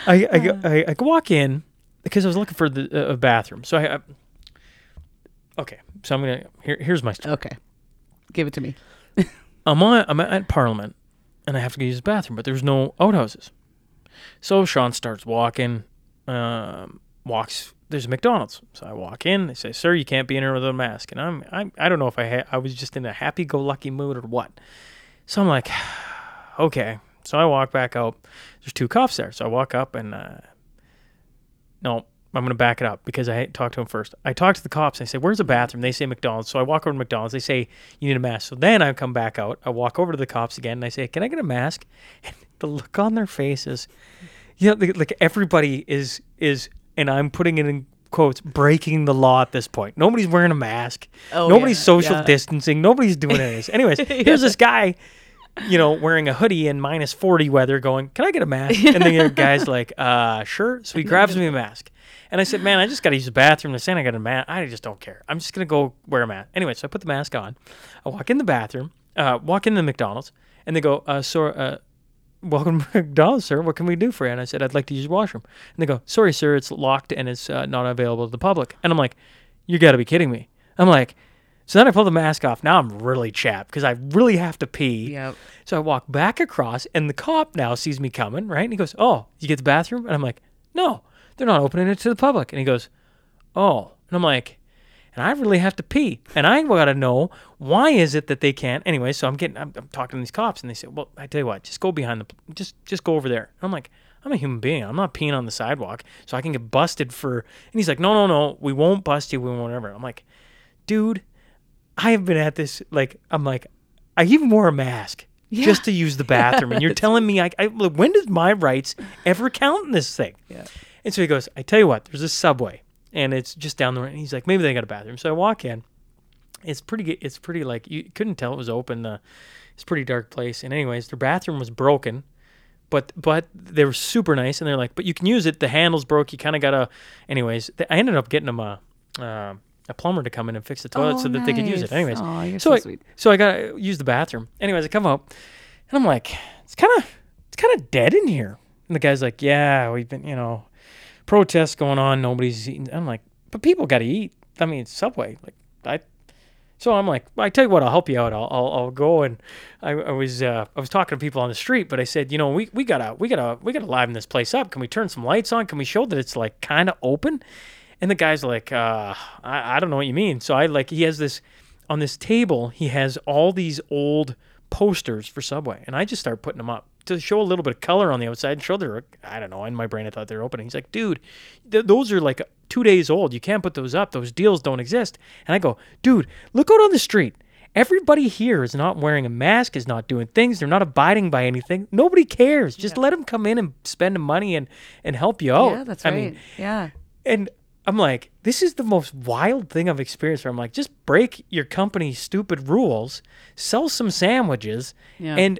I walk in because I was looking for the a bathroom. So okay. So I'm gonna here's my story. Okay, give it to me. I'm at Parliament, and I have to use the bathroom, but there's no outhouses. So Sean starts walking. There's a McDonald's. So I walk in. They say, "Sir, you can't be in here without a mask." And I don't know if I was just in a happy-go-lucky mood or what. So I'm like, okay. So I walk back out. There's two cops there. So I walk up and, no, I'm going to back it up because I talked to him first. I talked to the cops. And I say, where's the bathroom? They say McDonald's. So I walk over to McDonald's. They say, you need a mask. So then I come back out. I walk over to the cops again. And I say, can I get a mask? And the look on their faces, you know, like everybody is, and I'm putting it in quotes, breaking the law at this point. Nobody's wearing a mask. Oh, nobody's social distancing. Nobody's doing any of this. Anyways, here's this guy, you know, wearing a hoodie in minus 40 weather going, can I get a mask? And then the guy's like, sure. So he grabs me a mask. And I said, man, I just got to use the bathroom. They're saying I got a mask. I just don't care. I'm just going to go wear a mask. Anyway, so I put the mask on. I walk in the bathroom, walk into the McDonald's, and they go, welcome to McDonald's, sir. What can we do for you? And I said, I'd like to use the washroom. And they go, sorry, sir, it's locked and it's not available to the public. And I'm like, you got to be kidding me. I'm like, so then I pull the mask off. Now I'm really chapped because I really have to pee. Yep. So I walk back across and the cop now sees me coming, right? And he goes, oh, you get the bathroom? And I'm like, no, they're not opening it to the public. And he goes, oh. And I'm like, and I really have to pee, and I got to know why is it that they can't. Anyway, so I'm talking to these cops, and they say, well, I tell you what, just go behind the, just go over there. I'm like, I'm a human being. I'm not peeing on the sidewalk, so I can get busted for, and he's like, no, we won't bust you, we won't ever. I'm like, dude, I have been at this, like, I'm like, I even wore a mask just to use the bathroom, and you're telling me, I when does my rights ever count in this thing? Yeah. And so he goes, I tell you what, there's a Subway, and it's just down the road, and he's like, maybe they got a bathroom. So I walk in. It's pretty like, you couldn't tell it was open. It's a pretty dark place. And anyways, their bathroom was broken, but they were super nice, and they're like, but you can use it. The handle's broke. You kind of got to, anyways, I ended up getting them a plumber to come in and fix the toilet so that they could use it. Anyways, you're so sweet. So I got to use the bathroom. Anyways, I come out, and I'm like, it's kind of dead in here. And the guy's like, yeah, we've been, protests going on. Nobody's eating. I'm like, but people got to eat. I mean, it's Subway. So I'm like, well, I tell you what, I'll help you out. I'll go. And I was talking to people on the street, but I said, we gotta liven this place up. Can we turn some lights on? Can we show that it's like kind of open? And the guy's like, I don't know what you mean. So he has this, on this table, he has all these old posters for Subway. And I just start putting them up to show a little bit of color on the outside and show they're, I don't know, in my brain I thought they were open. And he's like, dude, those are like 2 days old. You can't put those up. Those deals don't exist. And I go, dude, look out on the street. Everybody here is not wearing a mask, is not doing things. They're not abiding by anything. Nobody cares. Just let them come in and spend the money and help you out. Yeah, that's right. I mean, yeah. And I'm like, this is the most wild thing I've experienced where I'm like, just break your company's stupid rules, sell some sandwiches, and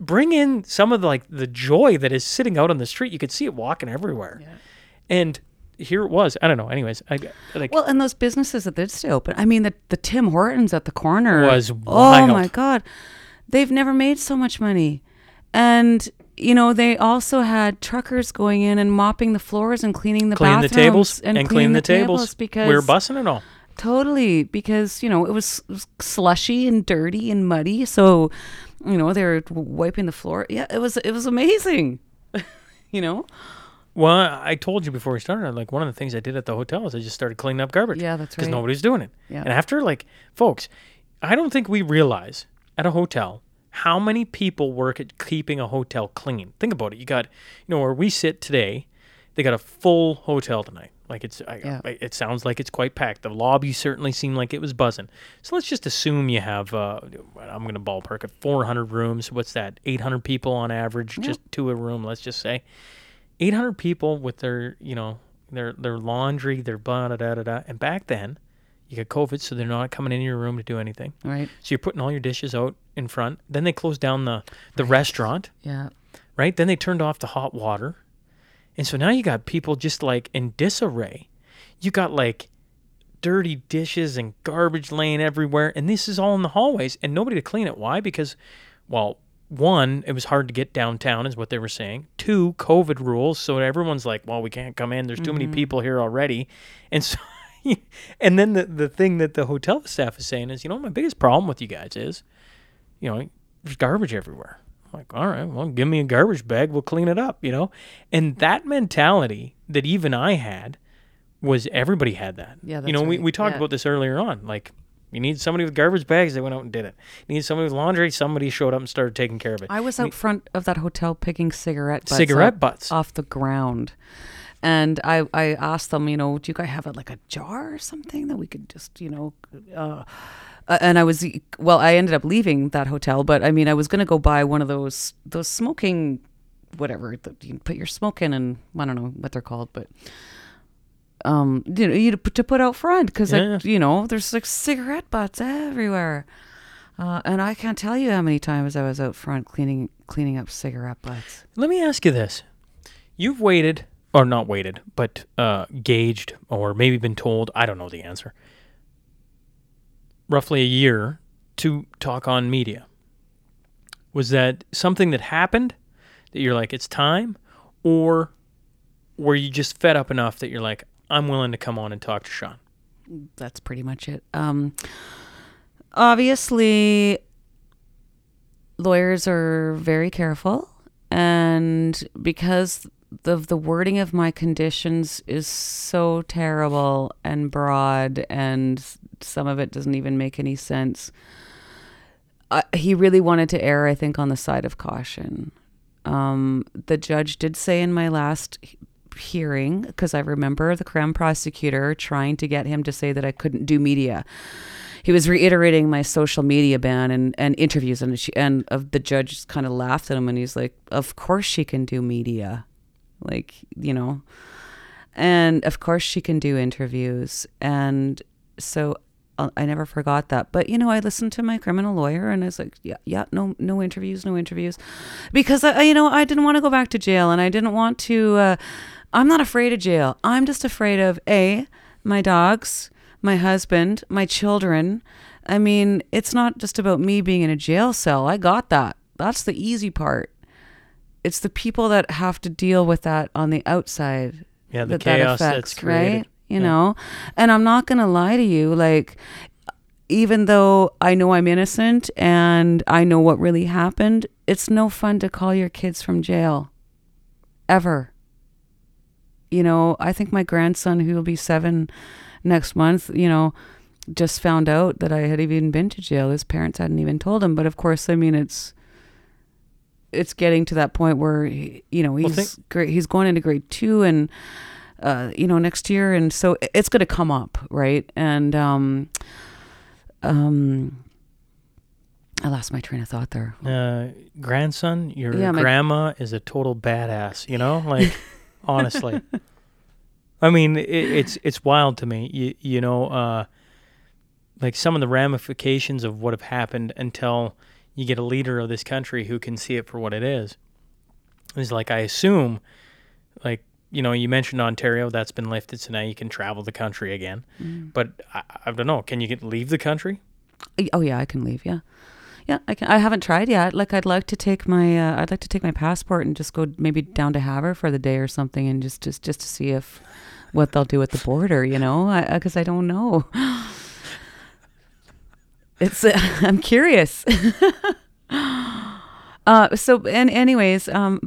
bring in some of the joy that is sitting out on the street. You could see it walking everywhere. Yeah. And here it was. I don't know. Anyways. Well, and those businesses that did stay open. I mean, the Tim Hortons at the corner. Was wild. Oh, my God. They've never made so much money. And... they also had truckers going in and mopping the floors and cleaning the bathrooms. Clean the tables and clean the tables. Because we were bussing it all. Totally. Because, it was slushy and dirty and muddy. So, they were wiping the floor. Yeah, it was amazing, Well, I told you before we started, one of the things I did at the hotel is I just started cleaning up garbage. Yeah, that's right. Because nobody's doing it. Yeah. And after, folks, I don't think we realize at a hotel how many people work at keeping a hotel clean. Think about it. You got, where we sit today, they got a full hotel tonight. It sounds like it's quite packed. The lobby certainly seemed like it was buzzing. So let's just assume you have, I'm going to ballpark it, 400 rooms. What's that? 800 people on average, just to a room, let's just say. 800 people with their, their laundry, their blah-da-da-da-da. And back then, you got COVID, so they're not coming into your room to do anything. Right. So you're putting all your dishes out in front. Then they closed down the restaurant. Yeah. Right? Then they turned off the hot water. And so now you got people just in disarray. You got dirty dishes and garbage laying everywhere. And this is all in the hallways and nobody to clean it. Why? Because, well, one, it was hard to get downtown is what they were saying. Two, COVID rules. So everyone's like, well, we can't come in. There's too many people here already. And so... And then the thing that the hotel staff is saying is, my biggest problem with you guys is, there's garbage everywhere. I'm like, all right, well, give me a garbage bag. We'll clean it up, And that mentality that even I had was everybody had that. Yeah, that's right. We talked about this earlier on. You need somebody with garbage bags, they went out and did it. You need somebody with laundry, somebody showed up and started taking care of it. I was out front of that hotel picking cigarette butts off the ground. And I asked them, do you guys have a jar or something that we could just, and I ended up leaving that hotel, but I mean, I was going to go buy one of those smoking, whatever, you can put your smoke in and I don't know what they're called, but, to put out front because, there's cigarette butts everywhere. And I can't tell you how many times I was out front cleaning up cigarette butts. Let me ask you this. You've waited... Or not waited, but gauged or maybe been told, I don't know the answer, roughly a year to talk on media. Was that something that happened that you're like, it's time? Or were you just fed up enough that you're like, I'm willing to come on and talk to Sean? That's pretty much it. Obviously, lawyers are very careful. And because... the wording of my conditions is so terrible and broad, and some of it doesn't even make any sense. He really wanted to err, I think, on the side of caution. The judge did say in my last hearing, because I remember the Crown prosecutor trying to get him to say that I couldn't do media. He was reiterating my social media ban and interviews, and the judge just kind of laughed at him, and he's like, "Of course she can do media, like, you know, and of course she can do interviews." And so I never forgot that. But, you know, I listened to my criminal lawyer and I was like, yeah, no interviews. Because, I didn't want to go back to jail, and I didn't want to, I'm not afraid of jail. I'm just afraid of, A, my dogs, my husband, my children. I mean, it's not just about me being in a jail cell. I got that. That's the easy part. It's the people that have to deal with that on the outside. Yeah, the chaos that's created. Right? You know, and I'm not going to lie to you, like, even though I know I'm innocent and I know what really happened, it's no fun to call your kids from jail, ever. You know, I think my grandson, who will be 7 next month, you know, just found out that I had even been to jail. His parents hadn't even told him. But of course, I mean, it's getting to that point where, you know, he's going into grade 2 and... next year. And so it's going to come up. Right. And, I lost my train of thought there. Grandson, grandma is a total badass, you know, like, honestly, I mean, it's wild to me, like some of the ramifications of what have happened until you get a leader of this country who can see it for what it is. It's like, I assume, like, you know, you mentioned Ontario, that's been lifted, so now you can travel the country again. Mm. But I don't know, can you leave the country? Oh yeah, I can leave. Yeah, yeah, I can. I haven't tried yet. Like, I'd like to take my, passport and just go maybe down to Havre for the day or something, and just to see if what they'll do at the border. You know, because I don't know. It's I'm curious. But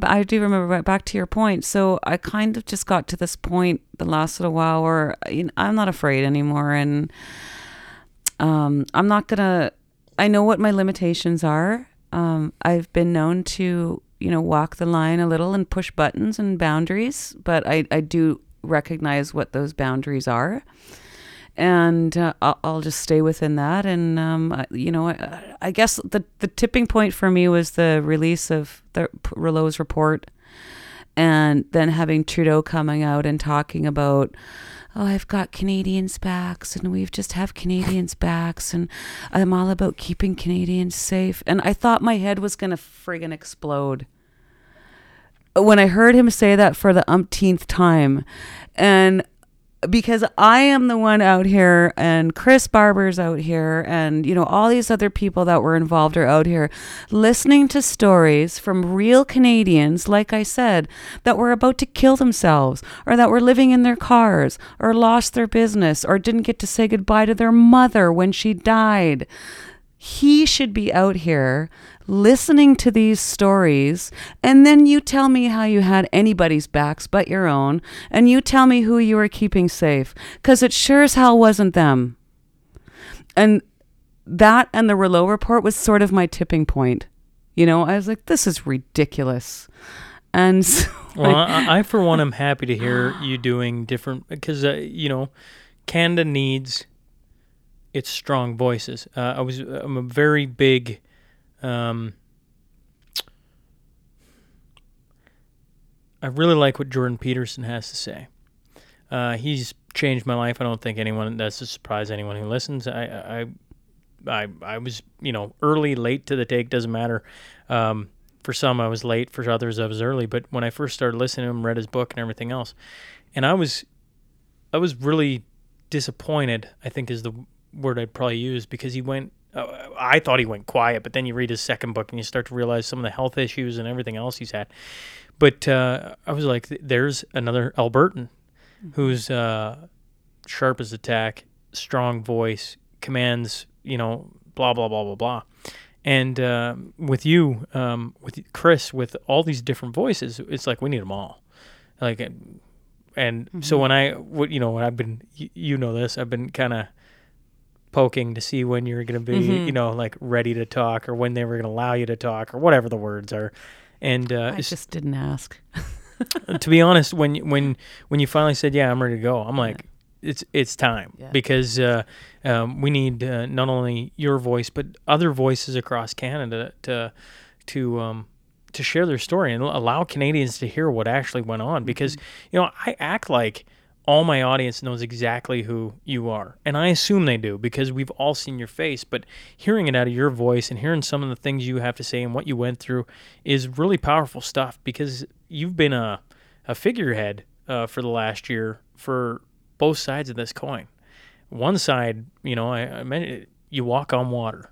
I do remember, back to your point. So I kind of just got to this point the last little while where I'm not afraid anymore. And, I'm not gonna, I know what my limitations are. I've been known to, walk the line a little and push buttons and boundaries, but I do recognize what those boundaries are. And I'll just stay within that. And, I guess the tipping point for me was the release of the Rouleau's report, and then having Trudeau coming out and talking about, oh, I've got Canadians' backs, and we've just have Canadians' backs, and I'm all about keeping Canadians safe. And I thought my head was going to friggin' explode when I heard him say that for the umpteenth time. And because I am the one out here, and Chris Barber's out here, and, all these other people that were involved are out here listening to stories from real Canadians, like I said, that were about to kill themselves, or that were living in their cars, or lost their business, or didn't get to say goodbye to their mother when she died. He should be out here listening to these stories, and then you tell me how you had anybody's backs but your own, and you tell me who you were keeping safe, because it sure as hell wasn't them. And that and the Rouleau report was sort of my tipping point. I was like, this is ridiculous. And so, well, I for one, am happy to hear you doing different, because, Canada needs... it's strong voices. I'm a very big, I really like what Jordan Peterson has to say. He's changed my life. I don't think that's a surprise to anyone who listens. I was, early, late to the take, doesn't matter. For some I was late, for others I was early, but when I first started listening to him, read his book and everything else, and I was really disappointed, I think is the word I'd probably use, because I thought he went quiet, but then you read his second book and you start to realize some of the health issues and everything else he's had. But I was like, there's another Albertan who's sharp as a tack, strong voice, commands, blah, blah, blah, blah, blah. And with you, with Chris, with all these different voices, it's like we need them all. Like, and mm-hmm. so when I, you know, when I've been, you know this, I've been kind of poking to see when you're going to be, mm-hmm. you know, like ready to talk or when they were going to allow you to talk or whatever the words are. And I just didn't ask. To be honest, when you finally said, yeah, I'm ready to go, I'm like, yeah. it's time yeah. because we need not only your voice, but other voices across Canada to share their story and allow Canadians to hear what actually went on. Because, mm-hmm. you know, I act like all my audience knows exactly who you are. And I assume they do because we've all seen your face. But hearing it out of your voice and hearing some of the things you have to say and what you went through is really powerful stuff, because you've been a figurehead for the last year for both sides of this coin. One side, you know, I meant you walk on water.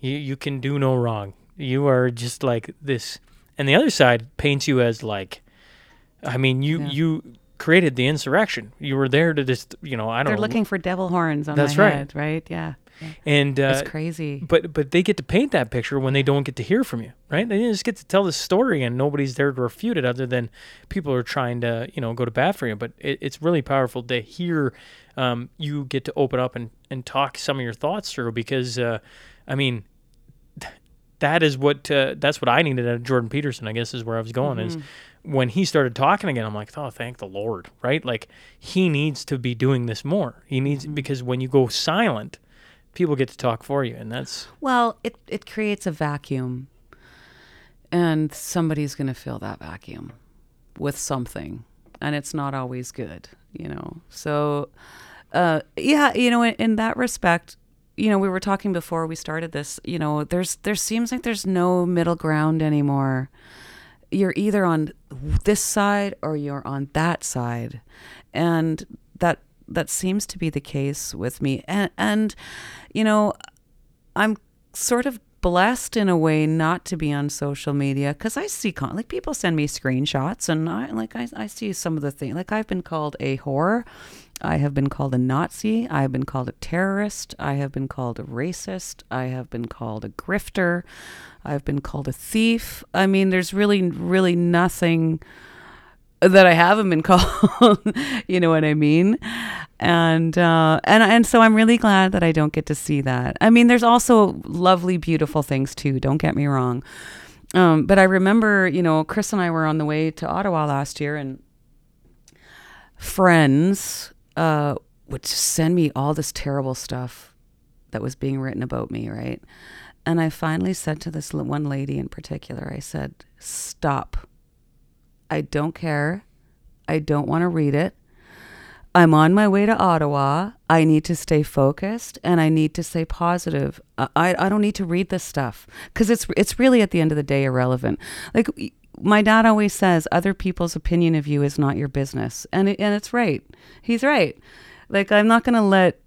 You can do no wrong. You are just like this. And the other side paints you as like, I mean, you created the insurrection. You were there to just, you know, I don't know. They're looking for devil horns on my head, right? Yeah. And it's crazy. But they get to paint that picture when they don't get to hear from you, right? They just get to tell the story and nobody's there to refute it other than people are trying to, you know, go to bat for you. But it's really powerful to hear you get to open up and talk some of your thoughts through, because, I mean, that's what I needed out of Jordan Peterson, I guess, is where I was going, mm-hmm. is when he started talking again, I'm like, oh, thank the Lord, right? Like, he needs to be doing this more. He needs, mm-hmm. because when you go silent, people get to talk for you, and that's... Well, it creates a vacuum, and somebody's going to fill that vacuum with something, and it's not always good, you know? So, yeah, you know, in that respect... You know, we were talking before we started this, you know, there seems like there's no middle ground anymore. You're either on this side or you're on that side. And that seems to be the case with me. And you know, I'm sort of blessed in a way not to be on social media, because I see like people send me screenshots, and I see some of the things. Like, I've been called a whore, I have been called a Nazi, I have been called a terrorist, I have been called a racist, I have been called a grifter, I've been called a thief. I mean, there's really, really nothing that I haven't been called, you know what I mean? And so I'm really glad that I don't get to see that. I mean, there's also lovely, beautiful things too, don't get me wrong. But I remember, you know, Chris and I were on the way to Ottawa last year, and friends would just send me all this terrible stuff that was being written about me, right? And I finally said to this one lady in particular, I said, stop. I don't care. I don't want to read it. I'm on my way to Ottawa. I need to stay focused and I need to stay positive. I don't need to read this stuff, because it's really, at the end of the day, irrelevant. Like, my dad always says, other people's opinion of you is not your business. And it's right. He's right. Like, I'm not going to let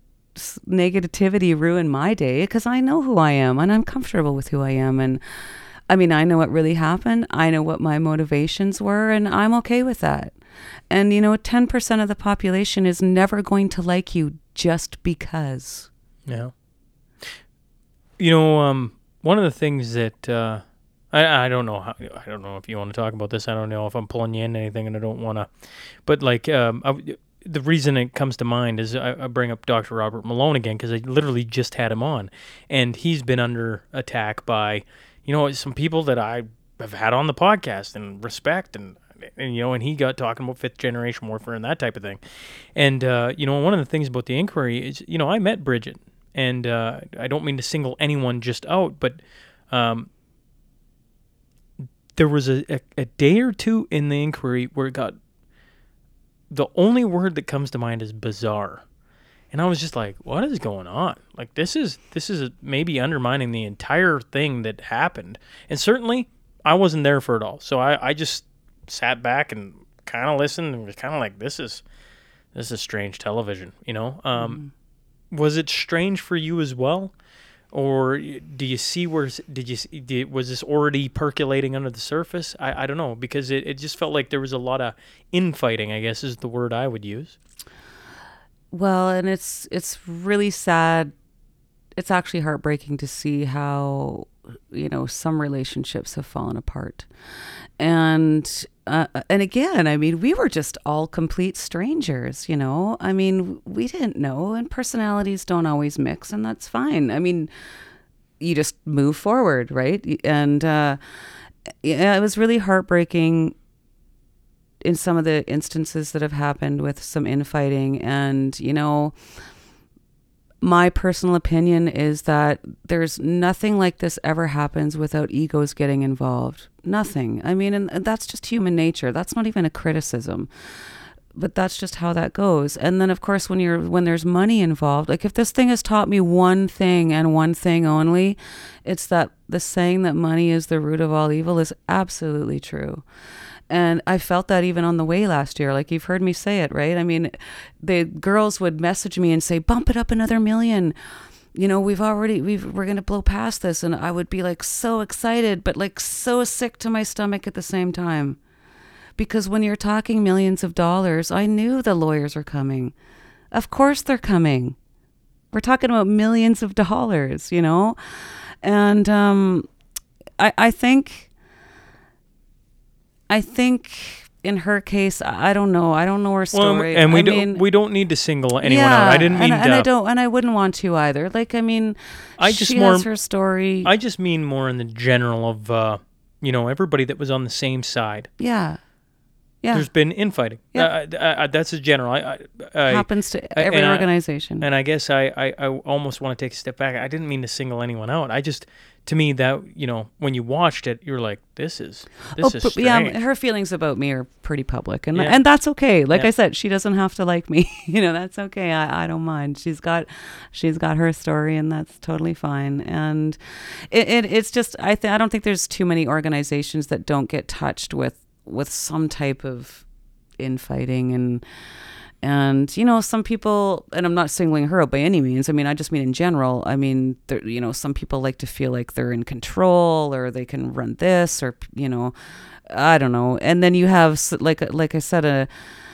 negativity ruin my day, because I know who I am and I'm comfortable with who I am. And I mean, I know what really happened. I know what my motivations were, and I'm okay with that. And, you know, 10% of the population is never going to like you just because. Yeah. You know, one of the things that I don't know how, I don't know if you want to talk about this. I don't know if I'm pulling you into anything, and I don't want to. But, like, the reason it comes to mind is I bring up Dr. Robert Malone again, because I literally just had him on. And he's been under attack by... You know, some people that I have had on the podcast and respect, and you know, and he got talking about fifth generation warfare and that type of thing. And, you know, one of the things about the inquiry is, you know, I met Bridget, and I don't mean to single anyone just out, but there was a day or two in the inquiry where it got, the only word that comes to mind is bizarre. And I was just like, what is going on? Like, this is maybe undermining the entire thing that happened. And certainly, I wasn't there for it all. So I just sat back and kind of listened and was kind of like, this is strange television, you know? Was it strange for you as well? Or do you see where, was this already percolating under the surface? I don't know, because it just felt like there was a lot of infighting, I guess, is the word I would use. Well, and it's really sad. It's actually heartbreaking to see how you know, some relationships have fallen apart. And again, I mean, we were just all complete strangers, you know. I mean, we didn't know, and personalities don't always mix, and that's fine. I mean, you just move forward, right? And yeah, it was really heartbreaking in some of the instances that have happened with some infighting. And, you know, my personal opinion is that there's nothing like this ever happens without egos getting involved. Nothing. I mean, and that's just human nature. That's not even a criticism, but that's just how that goes. And then, of course, when there's money involved, like if this thing has taught me one thing and one thing only, it's that the saying that money is the root of all evil is absolutely true. And I felt that even on the way last year, like you've heard me say it, right? I mean, the girls would message me and say, bump it up another million. You know, we're going to blow past this. And I would be like so excited, but like so sick to my stomach at the same time. Because when you're talking millions of dollars, I knew the lawyers were coming. Of course they're coming. We're talking about millions of dollars, you know? And I think in her case, I don't know. I don't know her story. Well, and we don't need to single anyone out. I didn't mean to. And I wouldn't want to either. Like, I mean, she has her story. I just mean more in the general of, you know, everybody that was on the same side. Yeah. Yeah. There's been infighting. Yeah. That's a general. Happens to every organization. And I guess I almost want to take a step back. I didn't mean to single anyone out. I just, to me, that, you know, when you watched it, you were like, this is strange. Yeah, her feelings about me are pretty public. And and that's okay. Like I said, she doesn't have to like me. You know, that's okay. I don't mind. She's got her story, and that's totally fine. And it's just, I don't think there's too many organizations that don't get touched with some type of infighting and, you know, some people, and I'm not singling her out by any means. I mean, I just mean in general, I mean, you know, some people like to feel like they're in control or they can run this or, you know, I don't know. And then you have, like I said, a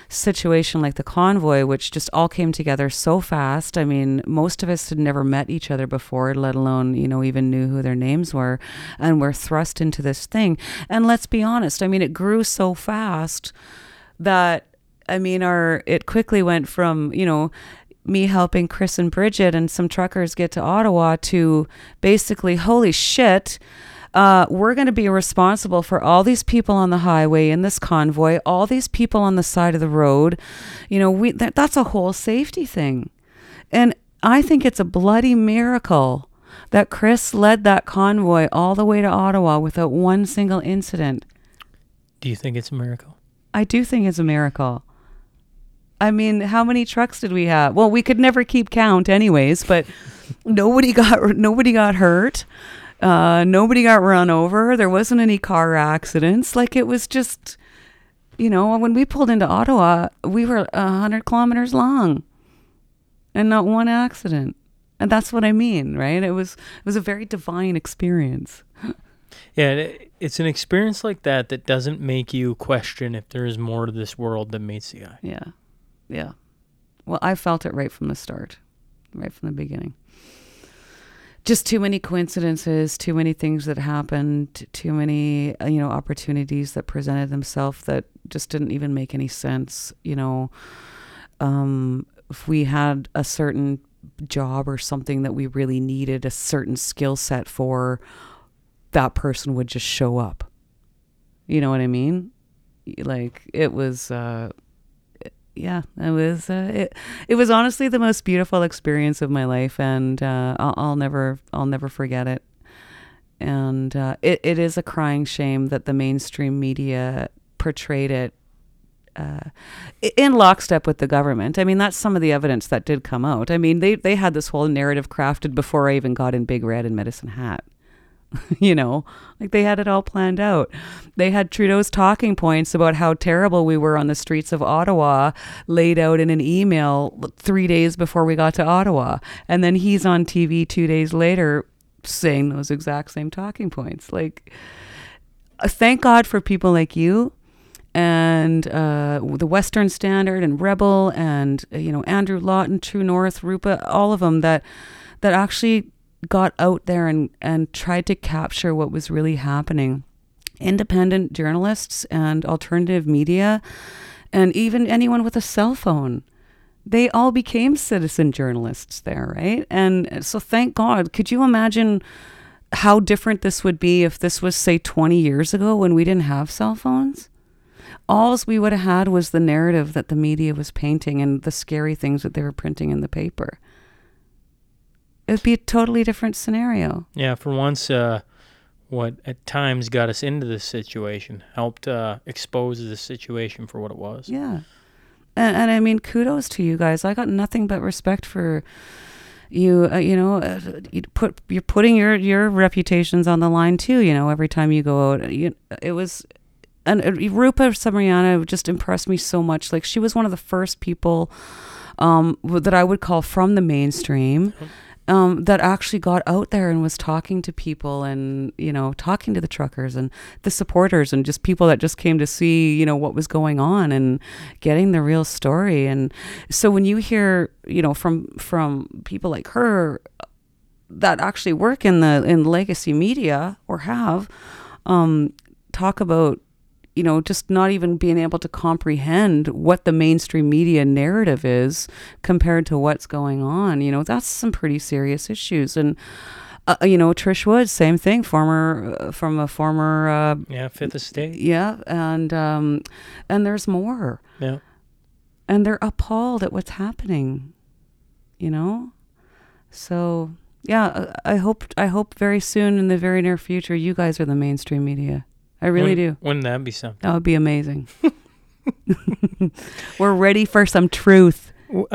situation like the convoy, which just all came together so fast. I mean, most of us had never met each other before, let alone, you know, even knew who their names were, and we're thrust into this thing. And let's be honest, I mean, it grew so fast that, I mean, it quickly went from, you know, me helping Chris and Bridget and some truckers get to Ottawa to basically, holy shit, we're going to be responsible for all these people on the highway in this convoy, all these people on the side of the road. You know, that's a whole safety thing. And I think it's a bloody miracle that Chris led that convoy all the way to Ottawa without one single incident. Do you think it's a miracle? I do think it's a miracle. I mean, how many trucks did we have? Well, we could never keep count anyways, but nobody got hurt. Nobody got run over. There wasn't any car accidents. Like, it was just, you know, when we pulled into Ottawa, we were 100 kilometers long and not one accident. And that's what I mean, right? It was a very divine experience. Yeah, it's an experience like that that doesn't make you question if there is more to this world than meets the eye. Yeah, yeah. Well, I felt it right from the start, right from the beginning. Just too many coincidences, too many things that happened, too many, you know, opportunities that presented themselves that just didn't even make any sense. You know, if we had a certain job or something that we really needed a certain skill set for, that person would just show up. You know what I mean? Like, it was... yeah, it was honestly the most beautiful experience of my life, and I'll never forget it. And it is a crying shame that the mainstream media portrayed it in lockstep with the government. I mean, that's some of the evidence that did come out. I mean, they had this whole narrative crafted before I even got in Big Red and Medicine Hat. You know, like, they had it all planned out. They had Trudeau's talking points about how terrible we were on the streets of Ottawa laid out in an email 3 days before we got to Ottawa. And then he's on TV 2 days later saying those exact same talking points. Like, thank God for people like you and the Western Standard and Rebel and, you know, Andrew Lawton, True North, Rupa, all of them that actually got out there and tried to capture what was really happening. Independent journalists and alternative media, and even anyone with a cell phone, they all became citizen journalists there, right? And so thank God. Could you imagine how different this would be if this was, say, 20 years ago when we didn't have cell phones? All we would have had was the narrative that the media was painting and the scary things that they were printing in the paper. It would be a totally different scenario. Yeah, for once, what at times got us into this situation helped expose the situation for what it was. Yeah. And I mean, kudos to you guys. I got nothing but respect for you. You're putting your reputations on the line too. You know, every time you go out, Rupa Samariana just impressed me so much. Like, she was one of the first people that I would call from the mainstream that actually got out there and was talking to people and, you know, talking to the truckers and the supporters and just people that just came to see, you know, what was going on and getting the real story. And so when you hear, you know, from people like her that actually work in legacy media or have talk about, you know, just not even being able to comprehend what the mainstream media narrative is compared to what's going on. You know, that's some pretty serious issues. And, you know, Trish Wood, same thing, from a former... Fifth Estate. Yeah, and there's more. Yeah. And they're appalled at what's happening, you know? So, yeah, I hope very soon in the very near future you guys are the mainstream media. I really do. Wouldn't that be something? That would be amazing. We're ready for some truth. Before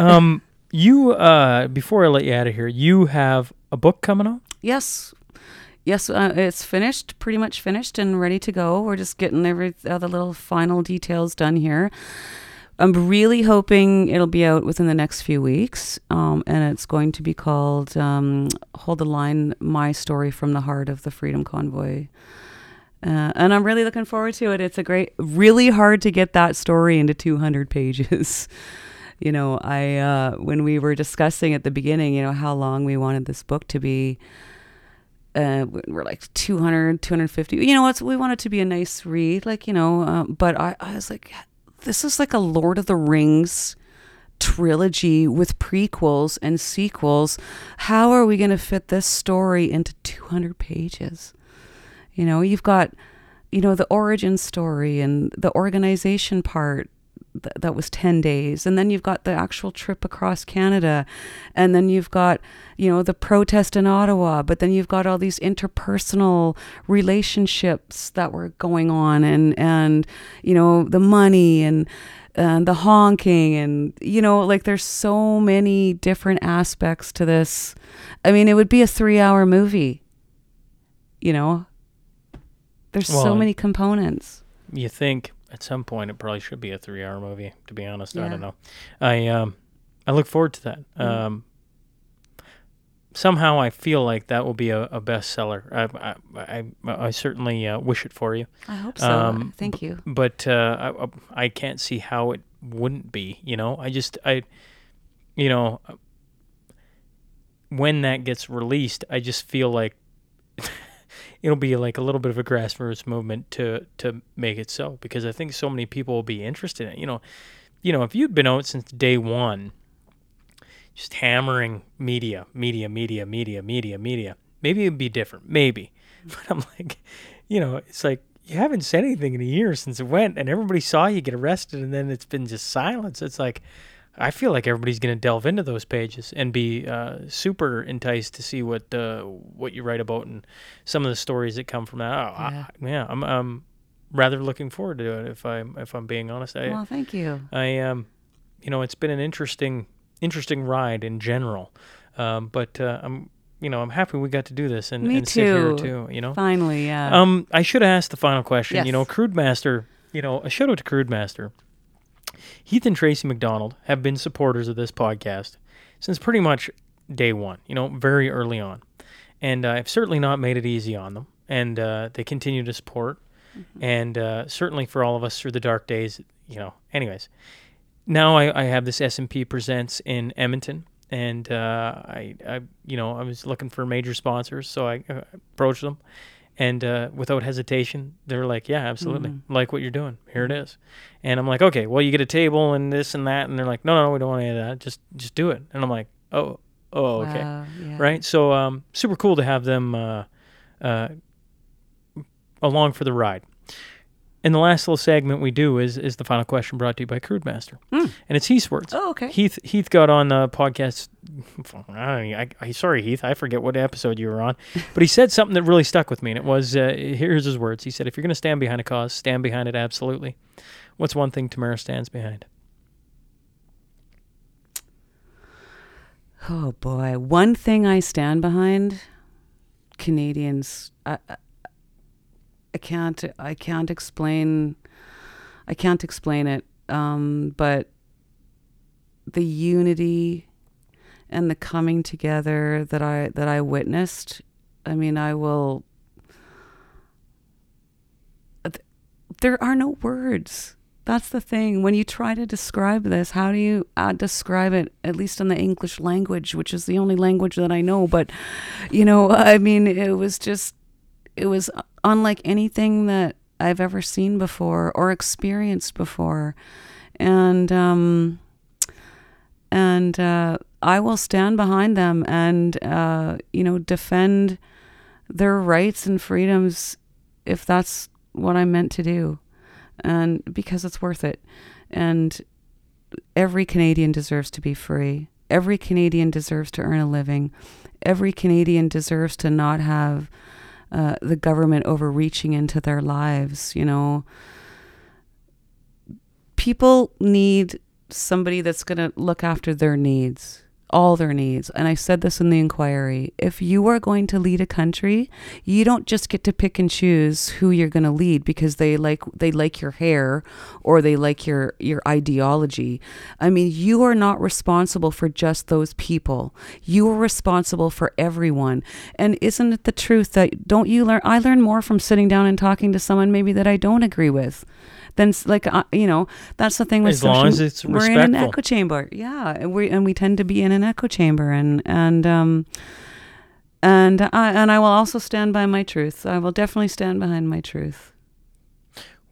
I let you out of here, you have a book coming out? Yes, it's finished, pretty much finished and ready to go. We're just getting the little final details done here. I'm really hoping it'll be out within the next few weeks, and it's going to be called Hold the Line, My Story from the Heart of the Freedom Convoy. And I'm really looking forward to it. It's really hard to get that story into 200 pages. You know, when we were discussing at the beginning, you know, how long we wanted this book to be, we're like 200, 250. You know, we want it to be a nice read, like, you know, but I was like, this is like a Lord of the Rings trilogy with prequels and sequels. How are we going to fit this story into 200 pages? You know, you've got, you know, the origin story and the organization part that was 10 days. And then you've got the actual trip across Canada. And then you've got, you know, the protest in Ottawa. But then you've got all these interpersonal relationships that were going on and you know, the money and the honking and, you know, like there's so many different aspects to this. I mean, it would be a 3-hour movie, you know. There's so many components. You think at some point it probably should be a 3-hour movie, to be honest. Yeah. I don't know. I look forward to that. Mm. Somehow I feel like that will be a bestseller. I certainly wish it for you. I hope so. Thank you. But I can't see how it wouldn't be, you know. You know, when that gets released, I just feel like it'll be like a little bit of a grassroots movement to make it so, because I think so many people will be interested in it. You know, if you'd been out since day one, just hammering media, maybe it'd be different, maybe. But I'm like, you know, it's like you haven't said anything in a year since it went, and everybody saw you get arrested, and then it's been just silence. It's like, I feel like everybody's going to delve into those pages and be super enticed to see what you write about and some of the stories that come from that. I'm rather looking forward to it. If I'm being honest, thank you. You know, it's been an interesting ride in general, but I'm happy we got to do this and sit here too. You know, finally, yeah. I should have asked the final question. Yes. You know, Crudemaster. You know, a shout out to Crudemaster. Heath and Tracy McDonald have been supporters of this podcast since pretty much day one, you know, very early on. And I've certainly not made it easy on them. And they continue to support. Mm-hmm. And certainly for all of us through the dark days, you know, anyways. Now I have this S&P Presents in Edmonton. And I was looking for major sponsors, so I approached them, and without hesitation, they were like, "Yeah, absolutely, mm-hmm. like what you're doing. Here it is." And I'm like, "Okay, well, you get a table and this and that," and they're like, "No, we don't want any of that. Just do it." And I'm like, "Oh, okay, wow, yeah. right." So, super cool to have them along for the ride. And the last little segment we do is the final question, brought to you by Crudemaster. Mm. And it's Heath's words. Oh, okay. Heath got on the podcast. Sorry, Heath. I forget what episode you were on. But he said something that really stuck with me. And it was, here's his words. He said, if you're going to stand behind a cause, stand behind it absolutely. What's one thing Tamara stands behind? Oh, boy. One thing I stand behind? Canadians... I can't explain it, but the unity and the coming together that I witnessed, I mean, there are no words. That's the thing. When you try to describe this, how do you describe it, at least in the English language, which is the only language that I know, but, I mean, it was unlike anything that I've ever seen before or experienced before. And I will stand behind them and, defend their rights and freedoms if that's what I'm meant to do. And because it's worth it. And every Canadian deserves to be free. Every Canadian deserves to earn a living. Every Canadian deserves to not have... the government overreaching into their lives. People need somebody that's going to look after their needs, all their needs. And I said this in the inquiry, if you are going to lead a country, you don't just get to pick and choose who you're going to lead because they like your hair or they like your ideology. I mean, you are not responsible for just those people. You are responsible for everyone. And isn't it the truth that I learn more from sitting down and talking to someone maybe that I don't agree with. Then, that's the thing with social. As long as it's respectful. We're in an echo chamber, yeah, and we tend to be in an echo chamber, and I will also stand by my truth. I will definitely stand behind my truth.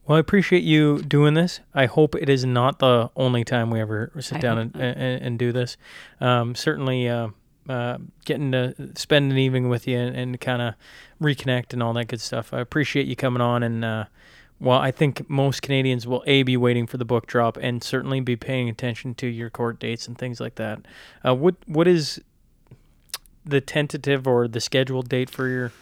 Well, I appreciate you doing this. I hope it is not the only time we ever sit down and do this. Certainly, getting to spend an evening with you and kind of reconnect and all that good stuff. I appreciate you coming on and. Well, I think most Canadians will, A, be waiting for the book drop and certainly be paying attention to your court dates and things like that. What is the tentative or the scheduled date for your...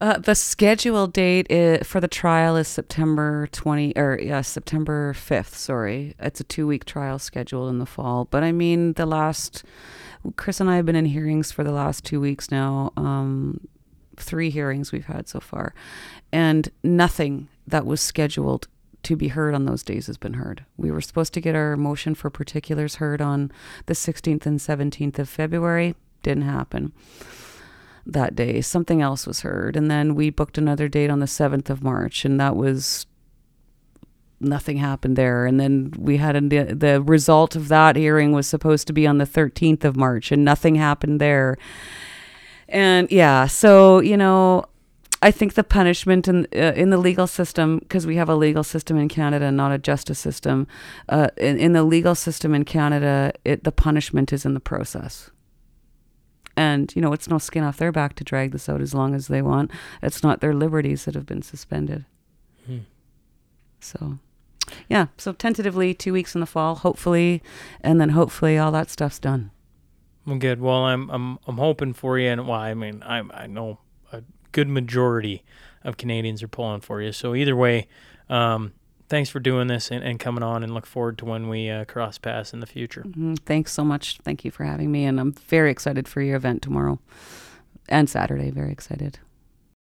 the scheduled date for the trial is September 5th, sorry. It's a 2-week trial scheduled in the fall. But I mean, Chris and I have been in hearings for the last 2 weeks now. 3 hearings we've had so far. And nothing... that was scheduled to be heard on those days has been heard. We were supposed to get our motion for particulars heard on the 16th and 17th of February. Didn't happen that day. Something else was heard. And then we booked another date on the 7th of March, and that was nothing happened there. And then we had the result of that hearing was supposed to be on the 13th of March, and nothing happened there. And yeah, so, I think the punishment in the legal system, because we have a legal system in Canada, not a justice system. In the legal system in Canada, the punishment is in the process. And, it's no skin off their back to drag this out as long as they want. It's not their liberties that have been suspended. Hmm. So, yeah. So tentatively 2 weeks in the fall, hopefully. And then hopefully all that stuff's done. Well, good. Well, I'm hoping for you. And, I know... good majority of Canadians are pulling for you. So either way, thanks for doing this and coming on, and look forward to when we cross paths in the future. Mm-hmm. Thanks so much. Thank you for having me. And I'm very excited for your event tomorrow and Saturday. Very excited.